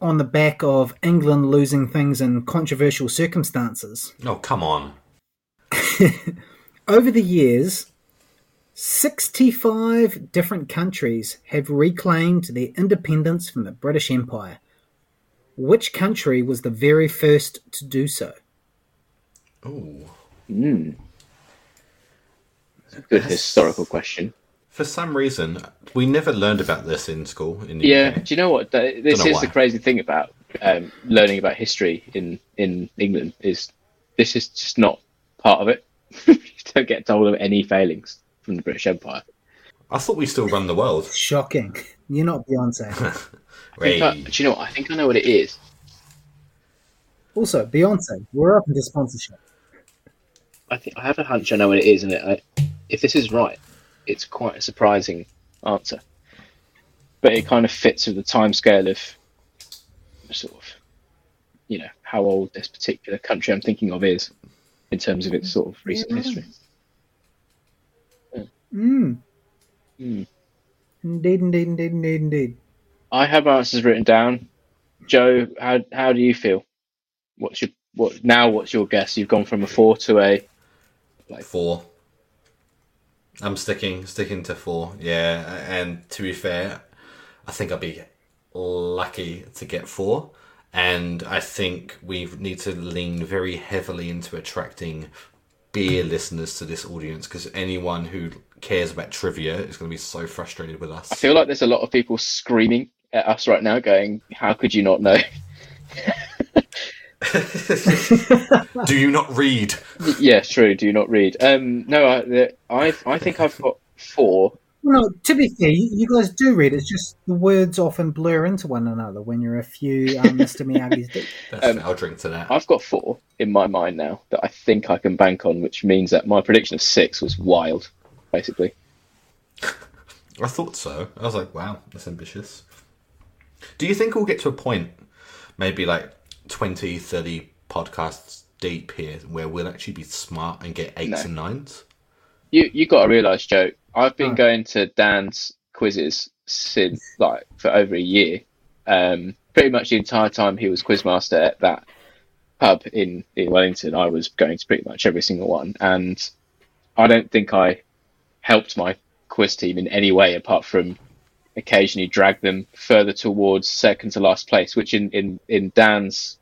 on the back of England losing things in controversial circumstances. Oh, come on. Over the years, 65 different countries have reclaimed their independence from the British Empire. Which country was the very first to do so? Oh. Mm. That's a good historical question. For some reason, we never learned about this in school. In the UK. Do you know what? This is the crazy thing about learning about history in England is this is just not part of it. You don't get told of any failings from the British Empire. I thought we still run the world. Shocking. You're not Beyonce. Do you know what? I think I know what it is. Also, Beyonce, we're up into sponsorship. I have a hunch I know what it is, and if this is right, it's quite a surprising answer, but it kind of fits with the time scale of sort of, you know, how old this particular country I'm thinking of is in terms of its sort of recent history. Yeah. Mm. Mm. Indeed. I have answers written down. Joe, how do you feel? What's your guess? You've gone from a 4 to a like 4. I'm sticking to 4, yeah. And to be fair, I think I'll be lucky to get 4. And I think we need to lean very heavily into attracting beer listeners to this audience, because anyone who cares about trivia is going to be so frustrated with us. I feel like there's a lot of people screaming at us right now going, how could you not know? Do you not read? Yeah, true. Do you not read? No, I think I've got 4. Well, to be fair, you guys do read. It's just the words often blur into one another when you're a few Mr. Miyagi's deep. I'll drink to that. I've got 4 in my mind now that I think I can bank on, which means that my prediction of 6 was wild, basically. I thought so. I was like, wow, that's ambitious. Do you think we'll get to a point, maybe like 20, 30 podcasts deep here where we'll actually be smart and get 8s and 9s? You got to realise, Joe, I've been going to Dan's quizzes since for over a year. Pretty much the entire time he was quizmaster at that pub in Wellington, I was going to pretty much every single one, and I don't think I helped my quiz team in any way apart from occasionally drag them further towards second to last place, which in Dan's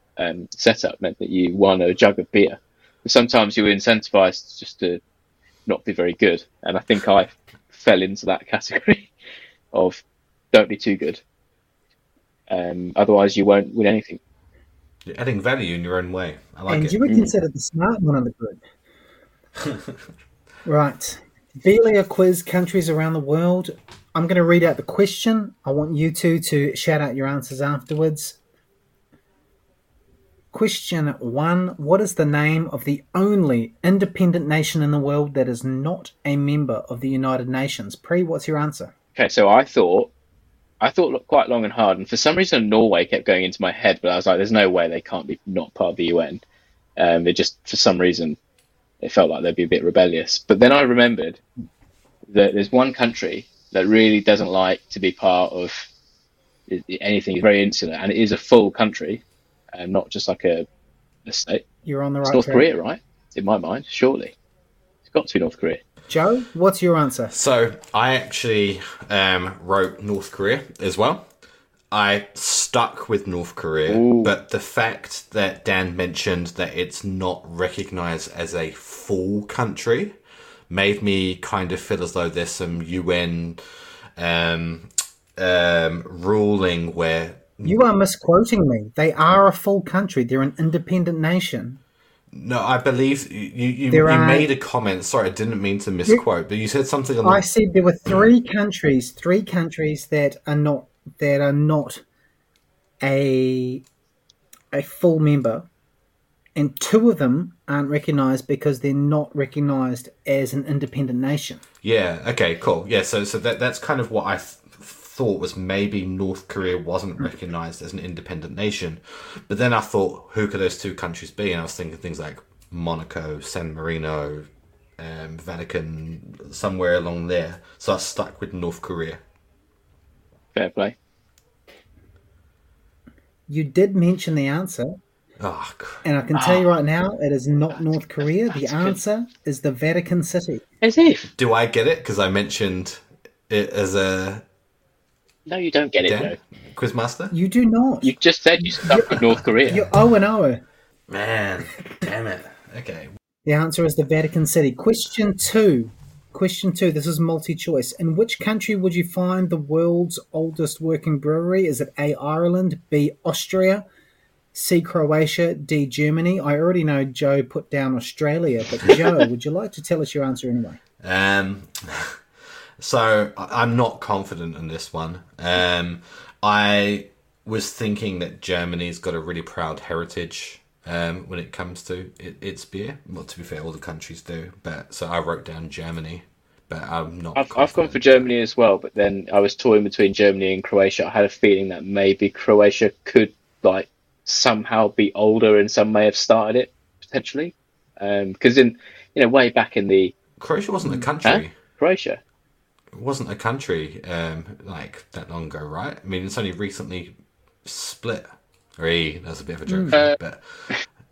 setup meant that you won a jug of beer. But sometimes you were incentivized just to not be very good, and I think I fell into that category of don't be too good. Otherwise, you won't win anything. You're adding value in your own way. I like it. And you were considered the smart one of the group. Right. Barely A Quiz, countries around the world. I'm going to read out the question. I want you two to shout out your answers afterwards. Question 1. What is the name of the only independent nation in the world that is not a member of the United Nations? Pre, what's your answer? Okay, so I thought quite long and hard, and for some reason Norway kept going into my head, but I was like, there's no way they can't be not part of the UN. They just, for some reason, it felt like they'd be a bit rebellious. But then I remembered that there's one country that really doesn't like to be part of anything. It's very insular, and it is a full country, and not just like a state. You're on the right track. North Korea, right? In my mind, surely. It's got to be North Korea. Joe, what's your answer? So I actually wrote North Korea as well. I stuck with North Korea, but the fact that Dan mentioned that it's not recognised as a full country made me kind of feel as though there's some UN ruling where... You are misquoting me. They are a full country. They're an independent nation. No, I believe you made a comment. Sorry, I didn't mean to misquote, but you said something along... I said there were three countries that are not a full member, and 2 of them aren't recognised because they're not recognised as an independent nation. Yeah, okay, cool. Yeah, so that's kind of what I thought was maybe North Korea wasn't recognised as an independent nation. But then I thought, who could those 2 countries be? And I was thinking things like Monaco, San Marino, Vatican, somewhere along there. So I stuck with North Korea. Fair play. You did mention the answer. Oh, and I can tell you right now, it is not North Korea. The answer is the Vatican City. As if. Do I get it? Because I mentioned it as a... No, you don't get it, though. Quizmaster? You do not. You just said you stuck with North Korea. You're 0-0. Man, damn it. Okay. The answer is the Vatican City. Question two. This is multi-choice. In which country would you find the world's oldest working brewery? Is it A, Ireland, B, Austria, C, Croatia, D, Germany? I already know Joe put down Australia, but Joe, would you like to tell us your answer anyway? So I'm not confident in this one. I was thinking that Germany's got a really proud heritage when it comes to its beer. Well, to be fair, all the countries do. So I wrote down Germany, but I'm not confident. I've gone for Germany as well, but then I was torn between Germany and Croatia. I had a feeling that maybe Croatia could like somehow be older and some may have started it, potentially. Because way back in the... Croatia wasn't a country. Huh? Croatia. It wasn't a country that long ago, right? I mean, it's only recently split. That was a bit of a joke.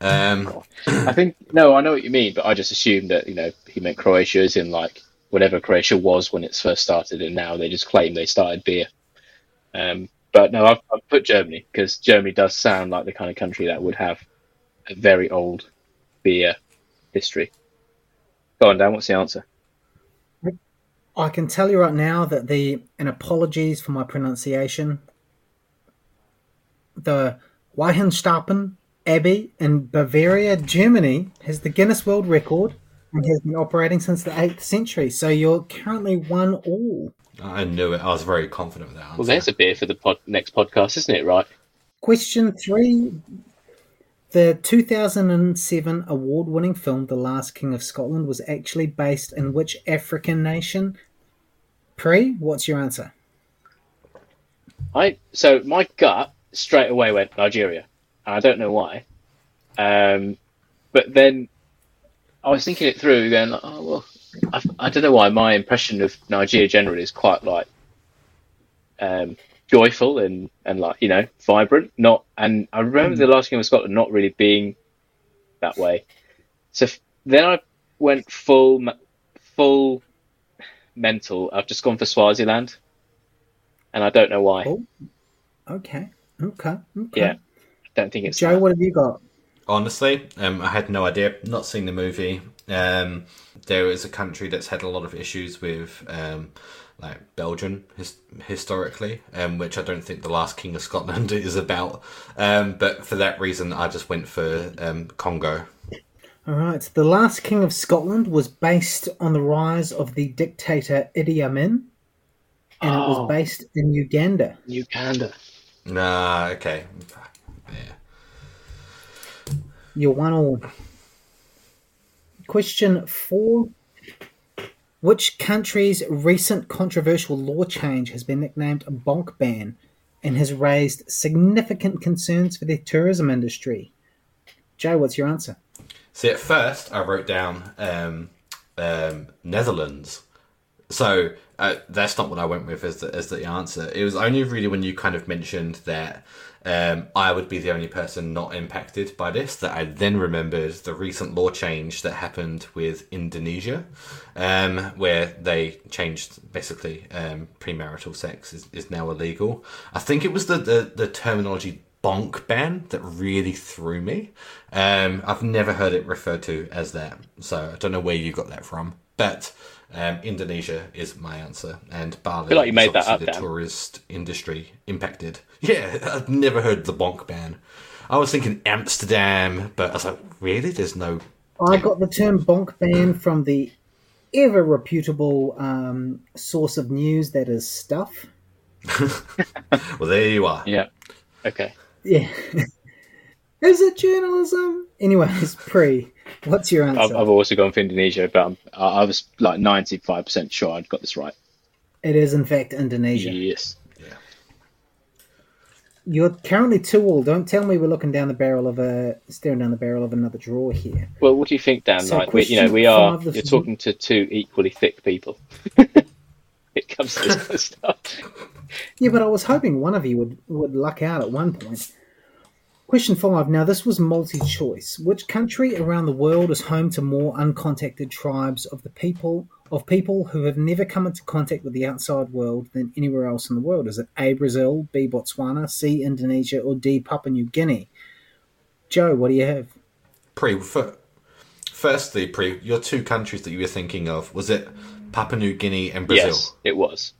I think I know what you mean, but I just assumed that he meant Croatia as in whatever Croatia was when it's first started, and now they just claim they started beer. But no, I've put Germany because Germany does sound like the kind of country that would have a very old beer history. Go on, Dan. What's the answer? I can tell you right now that and apologies for my pronunciation, the Weihenstephan Abbey in Bavaria, Germany, has the Guinness World Record and has been operating since the 8th century. So you're currently 1-1. I knew it. I was very confident with that answer. Well, there's a beer for the next podcast, isn't it, right? Question 3. The 2007 award-winning film The Last King of Scotland was actually based in which African nation? Pre, what's your answer? So my gut straight away went Nigeria. I don't know why. But then I was thinking it through going, I don't know why my impression of Nigeria generally is quite joyful and vibrant. I remember The Last King of Scotland not really being that way. So then I went full mental. I've just gone for Swaziland, and I don't know why. Oh, okay. Yeah, don't think it's Joe. That. What have you got? Honestly, I had no idea. Not seen the movie. There is a country that's had a lot of issues with. Belgium historically, which I don't think The Last King of Scotland is about. But for that reason, I just went for Congo. All right. The Last King of Scotland was based on the rise of the dictator Idi Amin, and it was based in Uganda. Nah, okay. Yeah. You're 1-1. Question 4. Which country's recent controversial law change has been nicknamed a bonk ban and has raised significant concerns for the tourism industry? Joe, what's your answer? See, at first I wrote down Netherlands. So that's not what I went with as the answer. It was only really when you kind of mentioned that I would be the only person not impacted by this that I then remembered the recent law change that happened with Indonesia, where they changed basically premarital sex is now illegal. I think it was the terminology bonk ban that really threw me. I've never heard it referred to as that, so I don't know where you got that from, but... Indonesia is my answer, and Bali. I feel like you made that up, Dan. Tourist industry impacted. Yeah, I've never heard the bonk ban. I was thinking Amsterdam, but I was like, really? There's no. I got the term bonk ban from the ever reputable source of news that is Stuff. Well, there you are. Yeah. Okay. Yeah. Is it journalism? Anyways, what's your answer? I've also gone for Indonesia, but I was 95% sure I'd got this right. It is, in fact, Indonesia. Yes. Yeah. You're currently 2-2. Don't tell me we're staring down the barrel of another draw here. Well, what do you think, Dan? So you're talking to two equally thick people. It comes to this kind of stuff. Yeah, but I was hoping one of you would luck out at one point. Question 5. Now, this was multi-choice. Which country around the world is home to more uncontacted tribes of the people who have never come into contact with the outside world than anywhere else in the world? Is it A, Brazil, B, Botswana, C, Indonesia, or D, Papua New Guinea? Joe, what do you have? Firstly, your two countries that you were thinking of, was it Papua New Guinea and Brazil? Yes, it was.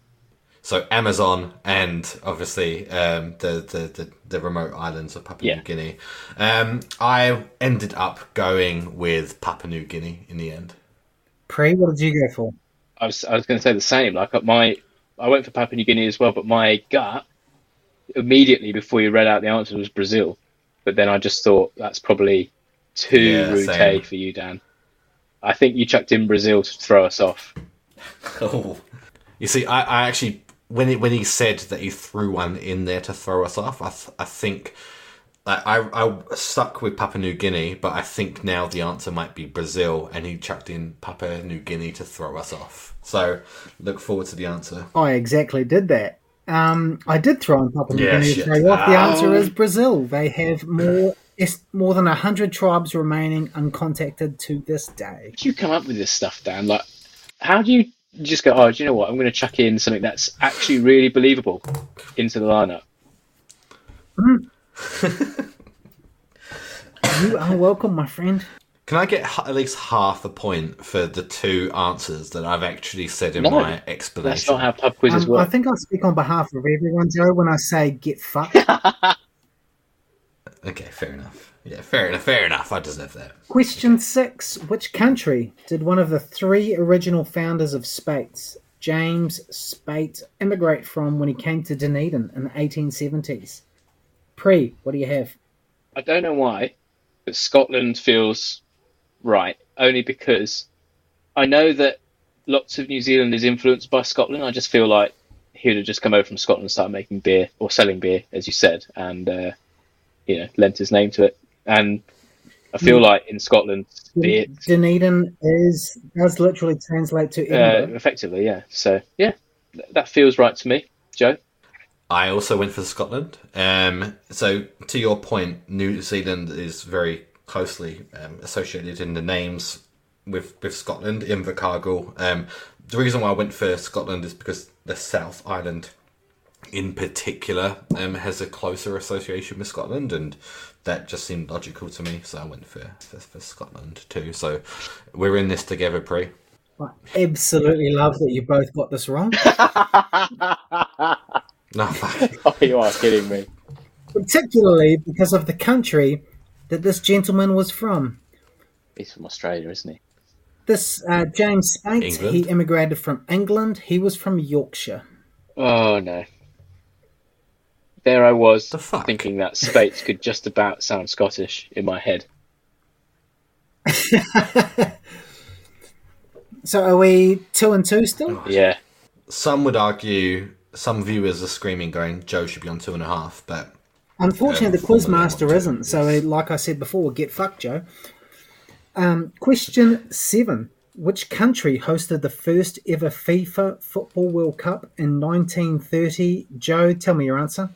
So Amazon and obviously the remote islands of Papua New Guinea. I ended up going with Papua New Guinea in the end. Pre, what did you go for? I was going to say the same. I went for Papua New Guinea as well, but my gut immediately before you read out the answer was Brazil. But then I just thought that's probably too route for you, Dan. I think you chucked in Brazil to throw us off. Oh, you see, I actually when he said that he threw one in there to throw us off, I think I stuck with Papua New Guinea, but I think now the answer might be Brazil, and he chucked in Papua New Guinea to throw us off. So look forward to the answer. I exactly did that. I did throw in Papua New Guinea to throw you off. The answer is Brazil. They have more than 100 tribes remaining uncontacted to this day. How do you come up with this stuff, Dan? Like, how do you just go, oh, do you know what? I'm going to chuck in something that's actually really believable into the lineup. Mm. You are welcome, my friend. Can I get at least half a point for the two answers that I've actually said in my explanation? That's not how pub quizzes work. I think I speak on behalf of everyone, Joe, when I say get fucked. Okay, fair enough. Yeah, fair enough. I deserve that. Question 6. Which country did one of the three original founders of Speight's, James Speight, immigrate from when he came to Dunedin in the 1870s? Pre, what do you have? I don't know why, but Scotland feels right, only because I know that lots of New Zealand is influenced by Scotland. I just feel like he would have just come over from Scotland and started making beer, or selling beer, as you said, and lent his name to it. And I feel like in Scotland, beer... Dunedin does literally translate to Edinburgh. Effectively, yeah. So, yeah, that feels right to me, Joe. I also went for Scotland. So to your point, New Zealand is very closely associated in the names with Scotland, Invercargill. The reason why I went for Scotland is because the South Island in particular has a closer association with Scotland, and that just seemed logical to me. So I went for Scotland too. So we're in this together, Pri. I absolutely love that you both got this wrong. No, oh, you are kidding me. Particularly because of the country that this gentleman was from. He's from Australia, isn't he? This James Speight, he immigrated from England. He was from Yorkshire. Oh, no. There I was thinking that Speight could just about sound Scottish in my head. So are we 2-2 still? Oh, yeah. Some would argue... Some viewers are screaming, going, Joe should be on 2.5, but... Unfortunately, the Quizmaster isn't, so like I said before, get fucked, Joe. Question 7. Which country hosted the first ever FIFA Football World Cup in 1930? Joe, tell me your answer.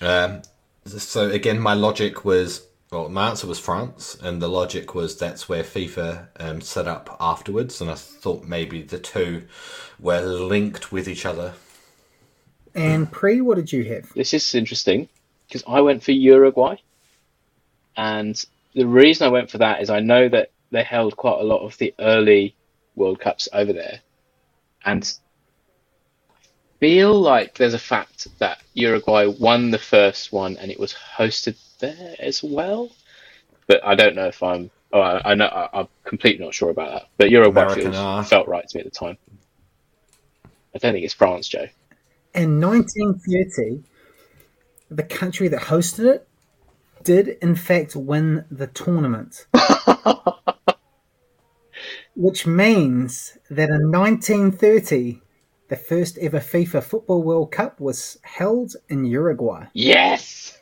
So, again, my answer was France, and the logic was that's where FIFA set up afterwards, and I thought maybe the two were linked with each other. And Pre, what did you have? This is interesting because I went for Uruguay. And the reason I went for that is I know that they held quite a lot of the early World Cups over there. And I feel like there's a fact that Uruguay won the first one and it was hosted there as well. But I don't know if I'm completely not sure about that. But Uruguay felt right to me at the time. I don't think it's France, Joe. In 1930, the country that hosted it did, in fact, win the tournament. Which means that in 1930, the first ever FIFA Football World Cup was held in Uruguay. Yes!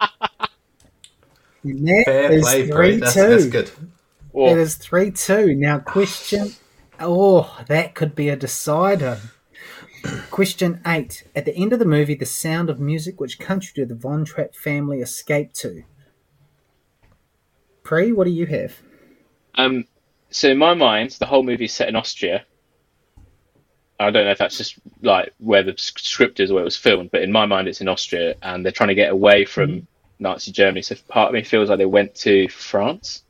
Fair play, 3-2. That's good. Whoa. That is 3-2. Now, question... Oh, that could be a decider. Question 8. At the end of the movie The Sound of Music, which country did the Von Trapp family escape to? Pre, what do you have? So in my mind, the whole movie is set in Austria. I don't know if that's just like where the script is or where it was filmed, but in my mind it's in Austria, and they're trying to get away from Nazi Germany. So part of me feels like they went to France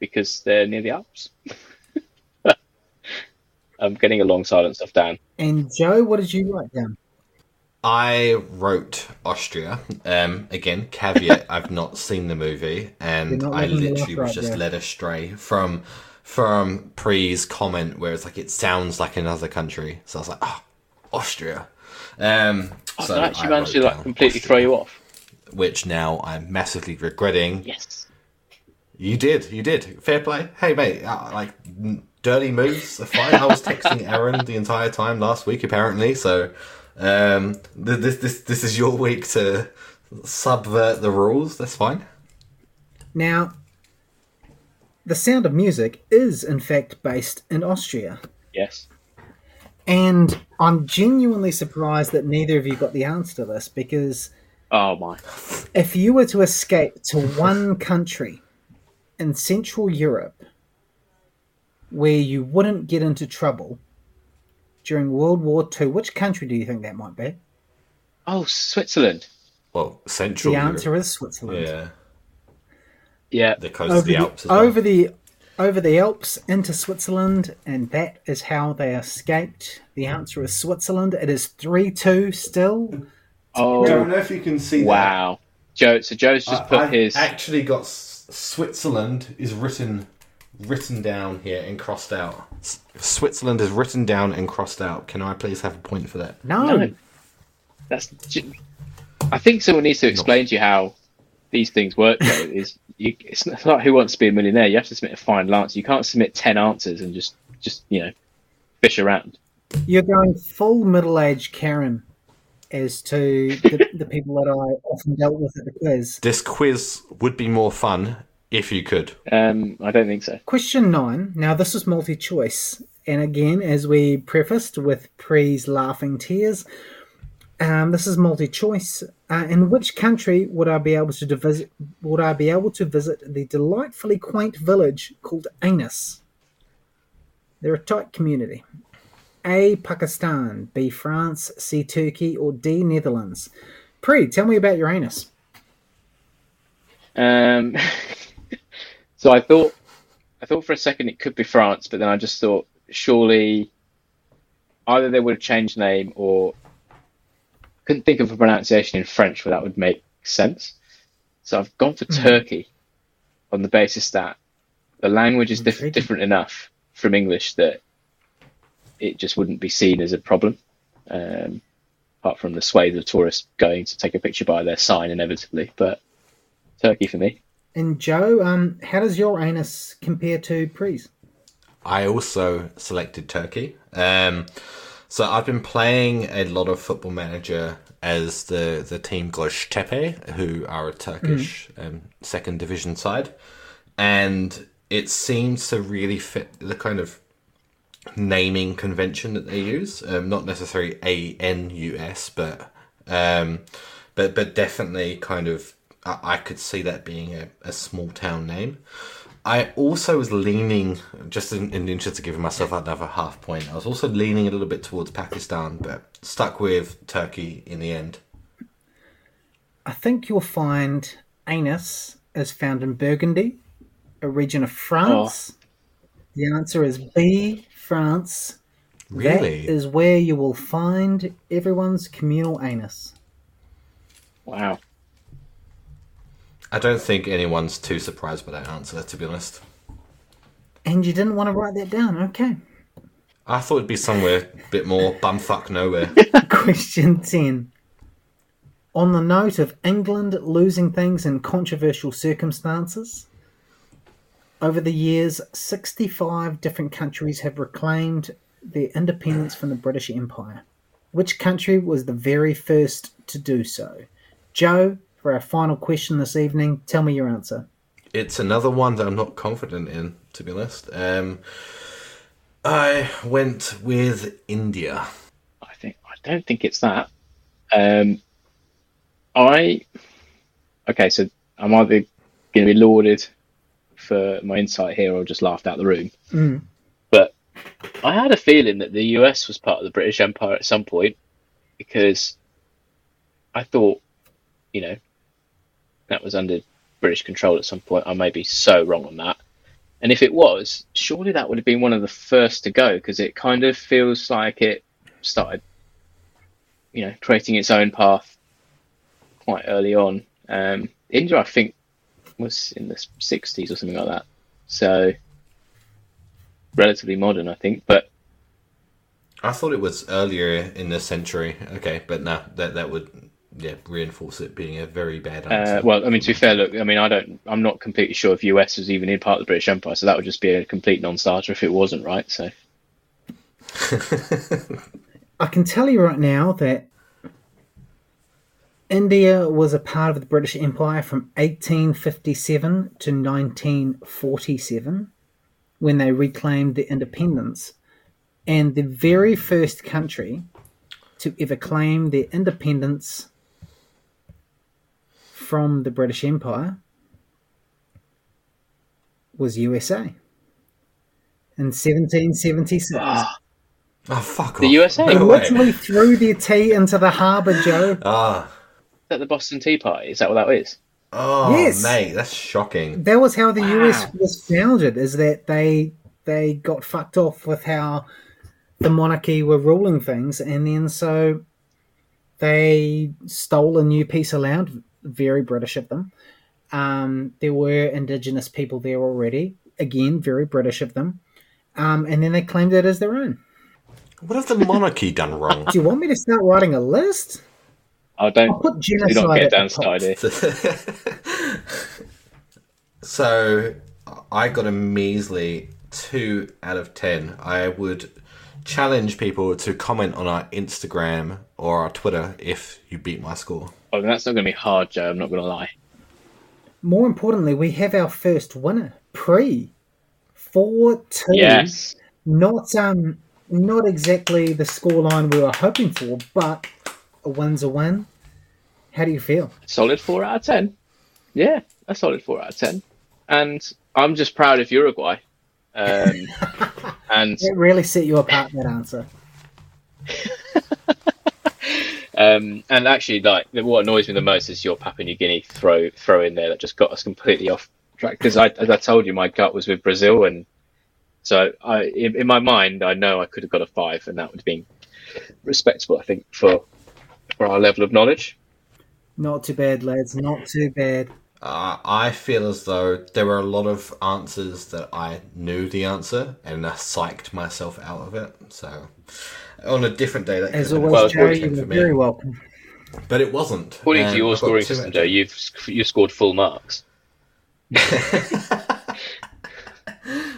because they're near the Alps. I'm getting a long silence off Dan. And Joe, what did you write down? I wrote Austria. Again, caveat, I've not seen the movie, and I literally was just led astray from Pre's comment where it's like, it sounds like another country. So I was like, oh, Austria. So I actually managed to like completely Austria, throw you off. Which now I'm massively regretting. Yes. You did. Fair play. Hey, mate, dirty moves are fine. I was texting Aaron the entire time last week, apparently, so... this is your week to subvert the rules. That's fine. Now, The Sound of Music is in fact based in Austria. Yes. And I'm genuinely surprised that neither of you got the answer to this, because if you were to escape to one country in Central Europe where you wouldn't get into trouble during World War II, which country do you think that might be? Oh, Switzerland. Well, Central Europe. The answer is Switzerland. Yeah. The coast of the Alps. Over the Alps into Switzerland, and that is how they escaped. The answer is Switzerland. It is 3-2 still. Oh, I don't know if you can see that. Wow. Joe. So Joe's just put his... actually got Switzerland is written down here and crossed out. Switzerland is written down and crossed out. Can I please have a point for that? No. That's. I think someone needs to explain to you how these things work. It's not like Who Wants to Be a Millionaire. You have to submit a final answer. You can't submit 10 answers and just fish around. You're going full middle-aged Karen as to the people that I often dealt with at the quiz. This quiz would be more fun if you could. I don't think so. Question 9. Now, this is multi-choice. And again, as we prefaced with Pre's laughing tears, this is multi-choice. In which country would I be able to visit? Would I be able to visit the delightfully quaint village called Anus? They're a tight community. A, Pakistan. B, France. C, Turkey. Or D, Netherlands. Pre, tell me about your anus. So I thought for a second it could be France, but then I just thought surely either they would have changed name or couldn't think of a pronunciation in French where that would make sense. So I've gone for Turkey on the basis that the language is different enough from English that it just wouldn't be seen as a problem, apart from the swathe of tourists going to take a picture by their sign inevitably. But Turkey for me. And Joe, how does your anus compare to Pre's? I also selected Turkey. So I've been playing a lot of Football Manager as the team Göztepe, who are a Turkish second division side. And it seems to really fit the kind of naming convention that they use. Not necessarily A-N-U-S, but definitely kind of... I could see that being a small town name. I also was leaning, just in the interest of giving myself another half point, I was also leaning a little bit towards Pakistan, but stuck with Turkey in the end. I think you'll find anus is found in Burgundy, a region of France. Oh. The answer is B, France. Really? That is where you will find everyone's communal anus. Wow. I don't think anyone's too surprised by that answer, to be honest. And you didn't want to write that down, okay. I thought it'd be somewhere a bit more bumfuck nowhere. Question 10. On the note of England losing things in controversial circumstances, over the years, 65 different countries have reclaimed their independence from the British Empire. Which country was the very first to do so? Joe, for our final question this evening, tell me your answer. It's another one that I'm not confident in, to be honest. I went with India. don't think it's that. So I'm either going to be lauded for my insight here or just laughed out the room. Mm. But I had a feeling that the US was part of the British Empire at some point, because I thought, you know, that was under British control at some point. I may be so wrong on that. And if it was, surely that would have been one of the first to go, because it kind of feels like it started, you know, creating its own path quite early on. India, I think, was in the 60s or something like that. So relatively modern, I think. But I thought it was earlier in the century. Okay, but no, that would reinforce it being a very bad answer. Well, I mean, to be fair, look, I mean, I'm not completely sure if US was even in part of the British Empire, so that would just be a complete non-starter if it wasn't, right? So I can tell you right now that India was a part of the British Empire from 1857 to 1947, when they reclaimed their independence. And the very first country to ever claim their independence from the British Empire was USA in 1776. Oh, fuck off. The USA? They literally threw their tea into the harbour, Joe. Is that the Boston Tea Party? Is that what that is? Oh, yes. Mate, that's shocking. That was how the US was founded, is that they got fucked off with how the monarchy were ruling things, and then so they stole a new piece of land, very British of them. There were indigenous people there already, again, very British of them. And then they claimed it as their own. What have the monarchy done wrong? Do you want me to start writing a list? I'll put genocide. Do not get down started. So I got a measly 2 out of 10. I would challenge people to comment on our Instagram or our Twitter if you beat my score. Oh, that's not going to be hard, Joe. I'm not going to lie. More importantly, we have our first winner, Pre 4-2. Yes. Not exactly the scoreline we were hoping for, but a win's a win. How do you feel? Solid 4 out of 10. Yeah, a solid 4 out of 10. And I'm just proud of Uruguay. And it really set you apart, that answer. And actually, like, what annoys me the most is your Papua New Guinea throw in there that just got us completely off track. Because as I told you, my gut was with Brazil. And so in my mind, I know I could have got a 5, and that would have been respectable, I think, for our level of knowledge. Not too bad, lads. Not too bad. I feel as though there were a lot of answers that I knew the answer, and I psyched myself out of it. So on a different day, that as always, well, Joe, you're very welcome. But it wasn't. According to your scoring system, Joe, you scored full marks.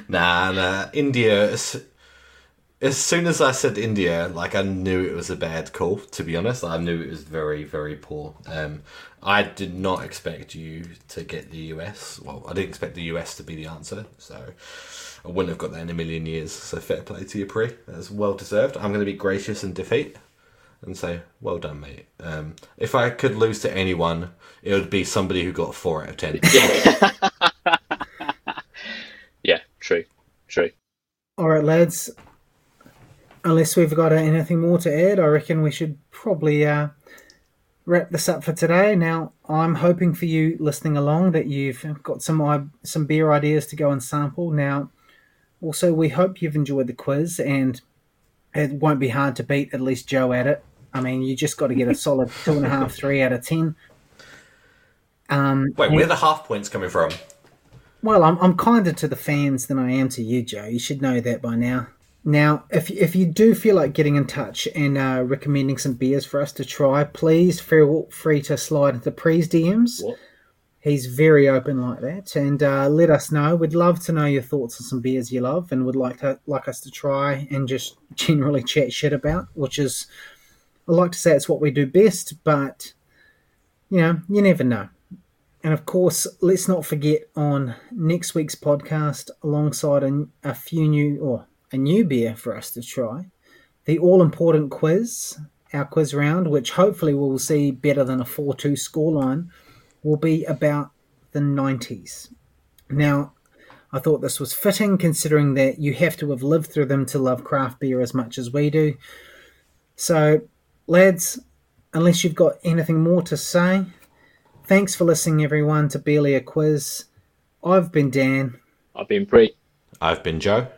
Nah. India. As soon as I said India, like, I knew it was a bad call, to be honest. I knew it was very, very poor. I did not expect you to get the US. Well, I didn't expect the US to be the answer, so I wouldn't have got that in a million years. So fair play to you, Pri. That's well deserved. I'm going to be gracious in defeat and say, well done, mate. If I could lose to anyone, it would be somebody who got 4 out of 10. Yeah, true. All right, lads. Unless we've got anything more to add, I reckon we should probably wrap this up for today. Now, I'm hoping for you listening along that you've got some beer ideas to go and sample. Now, also, we hope you've enjoyed the quiz, and it won't be hard to beat at least Joe at it. I mean, you just got to get a solid 2.5, 3 out of 10. Wait, where are the half points coming from? Well, I'm kinder to the fans than I am to you, Joe. You should know that by now. Now, if you do feel like getting in touch and recommending some beers for us to try, please feel free to slide into Pre's DMs. What? He's very open like that. And let us know. We'd love to know your thoughts on some beers you love and would like us to try and just generally chat shit about, which is, I like to say it's what we do best, but, you know, you never know. And, of course, let's not forget on next week's podcast, alongside a few new... a new beer for us to try, the all-important quiz, our quiz round, which hopefully we'll see better than a 4-2 scoreline, will be about the 90s. Now, I thought this was fitting, considering that you have to have lived through them to love craft beer as much as we do. So, lads, unless you've got anything more to say, thanks for listening, everyone, to Barely A Quiz. I've been Dan. I've been Bree. I've been Joe.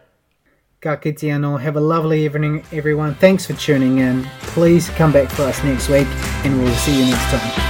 Ka kite anō. Have a lovely evening, everyone. Thanks for tuning in. Please come back for us next week, and we'll see you next time.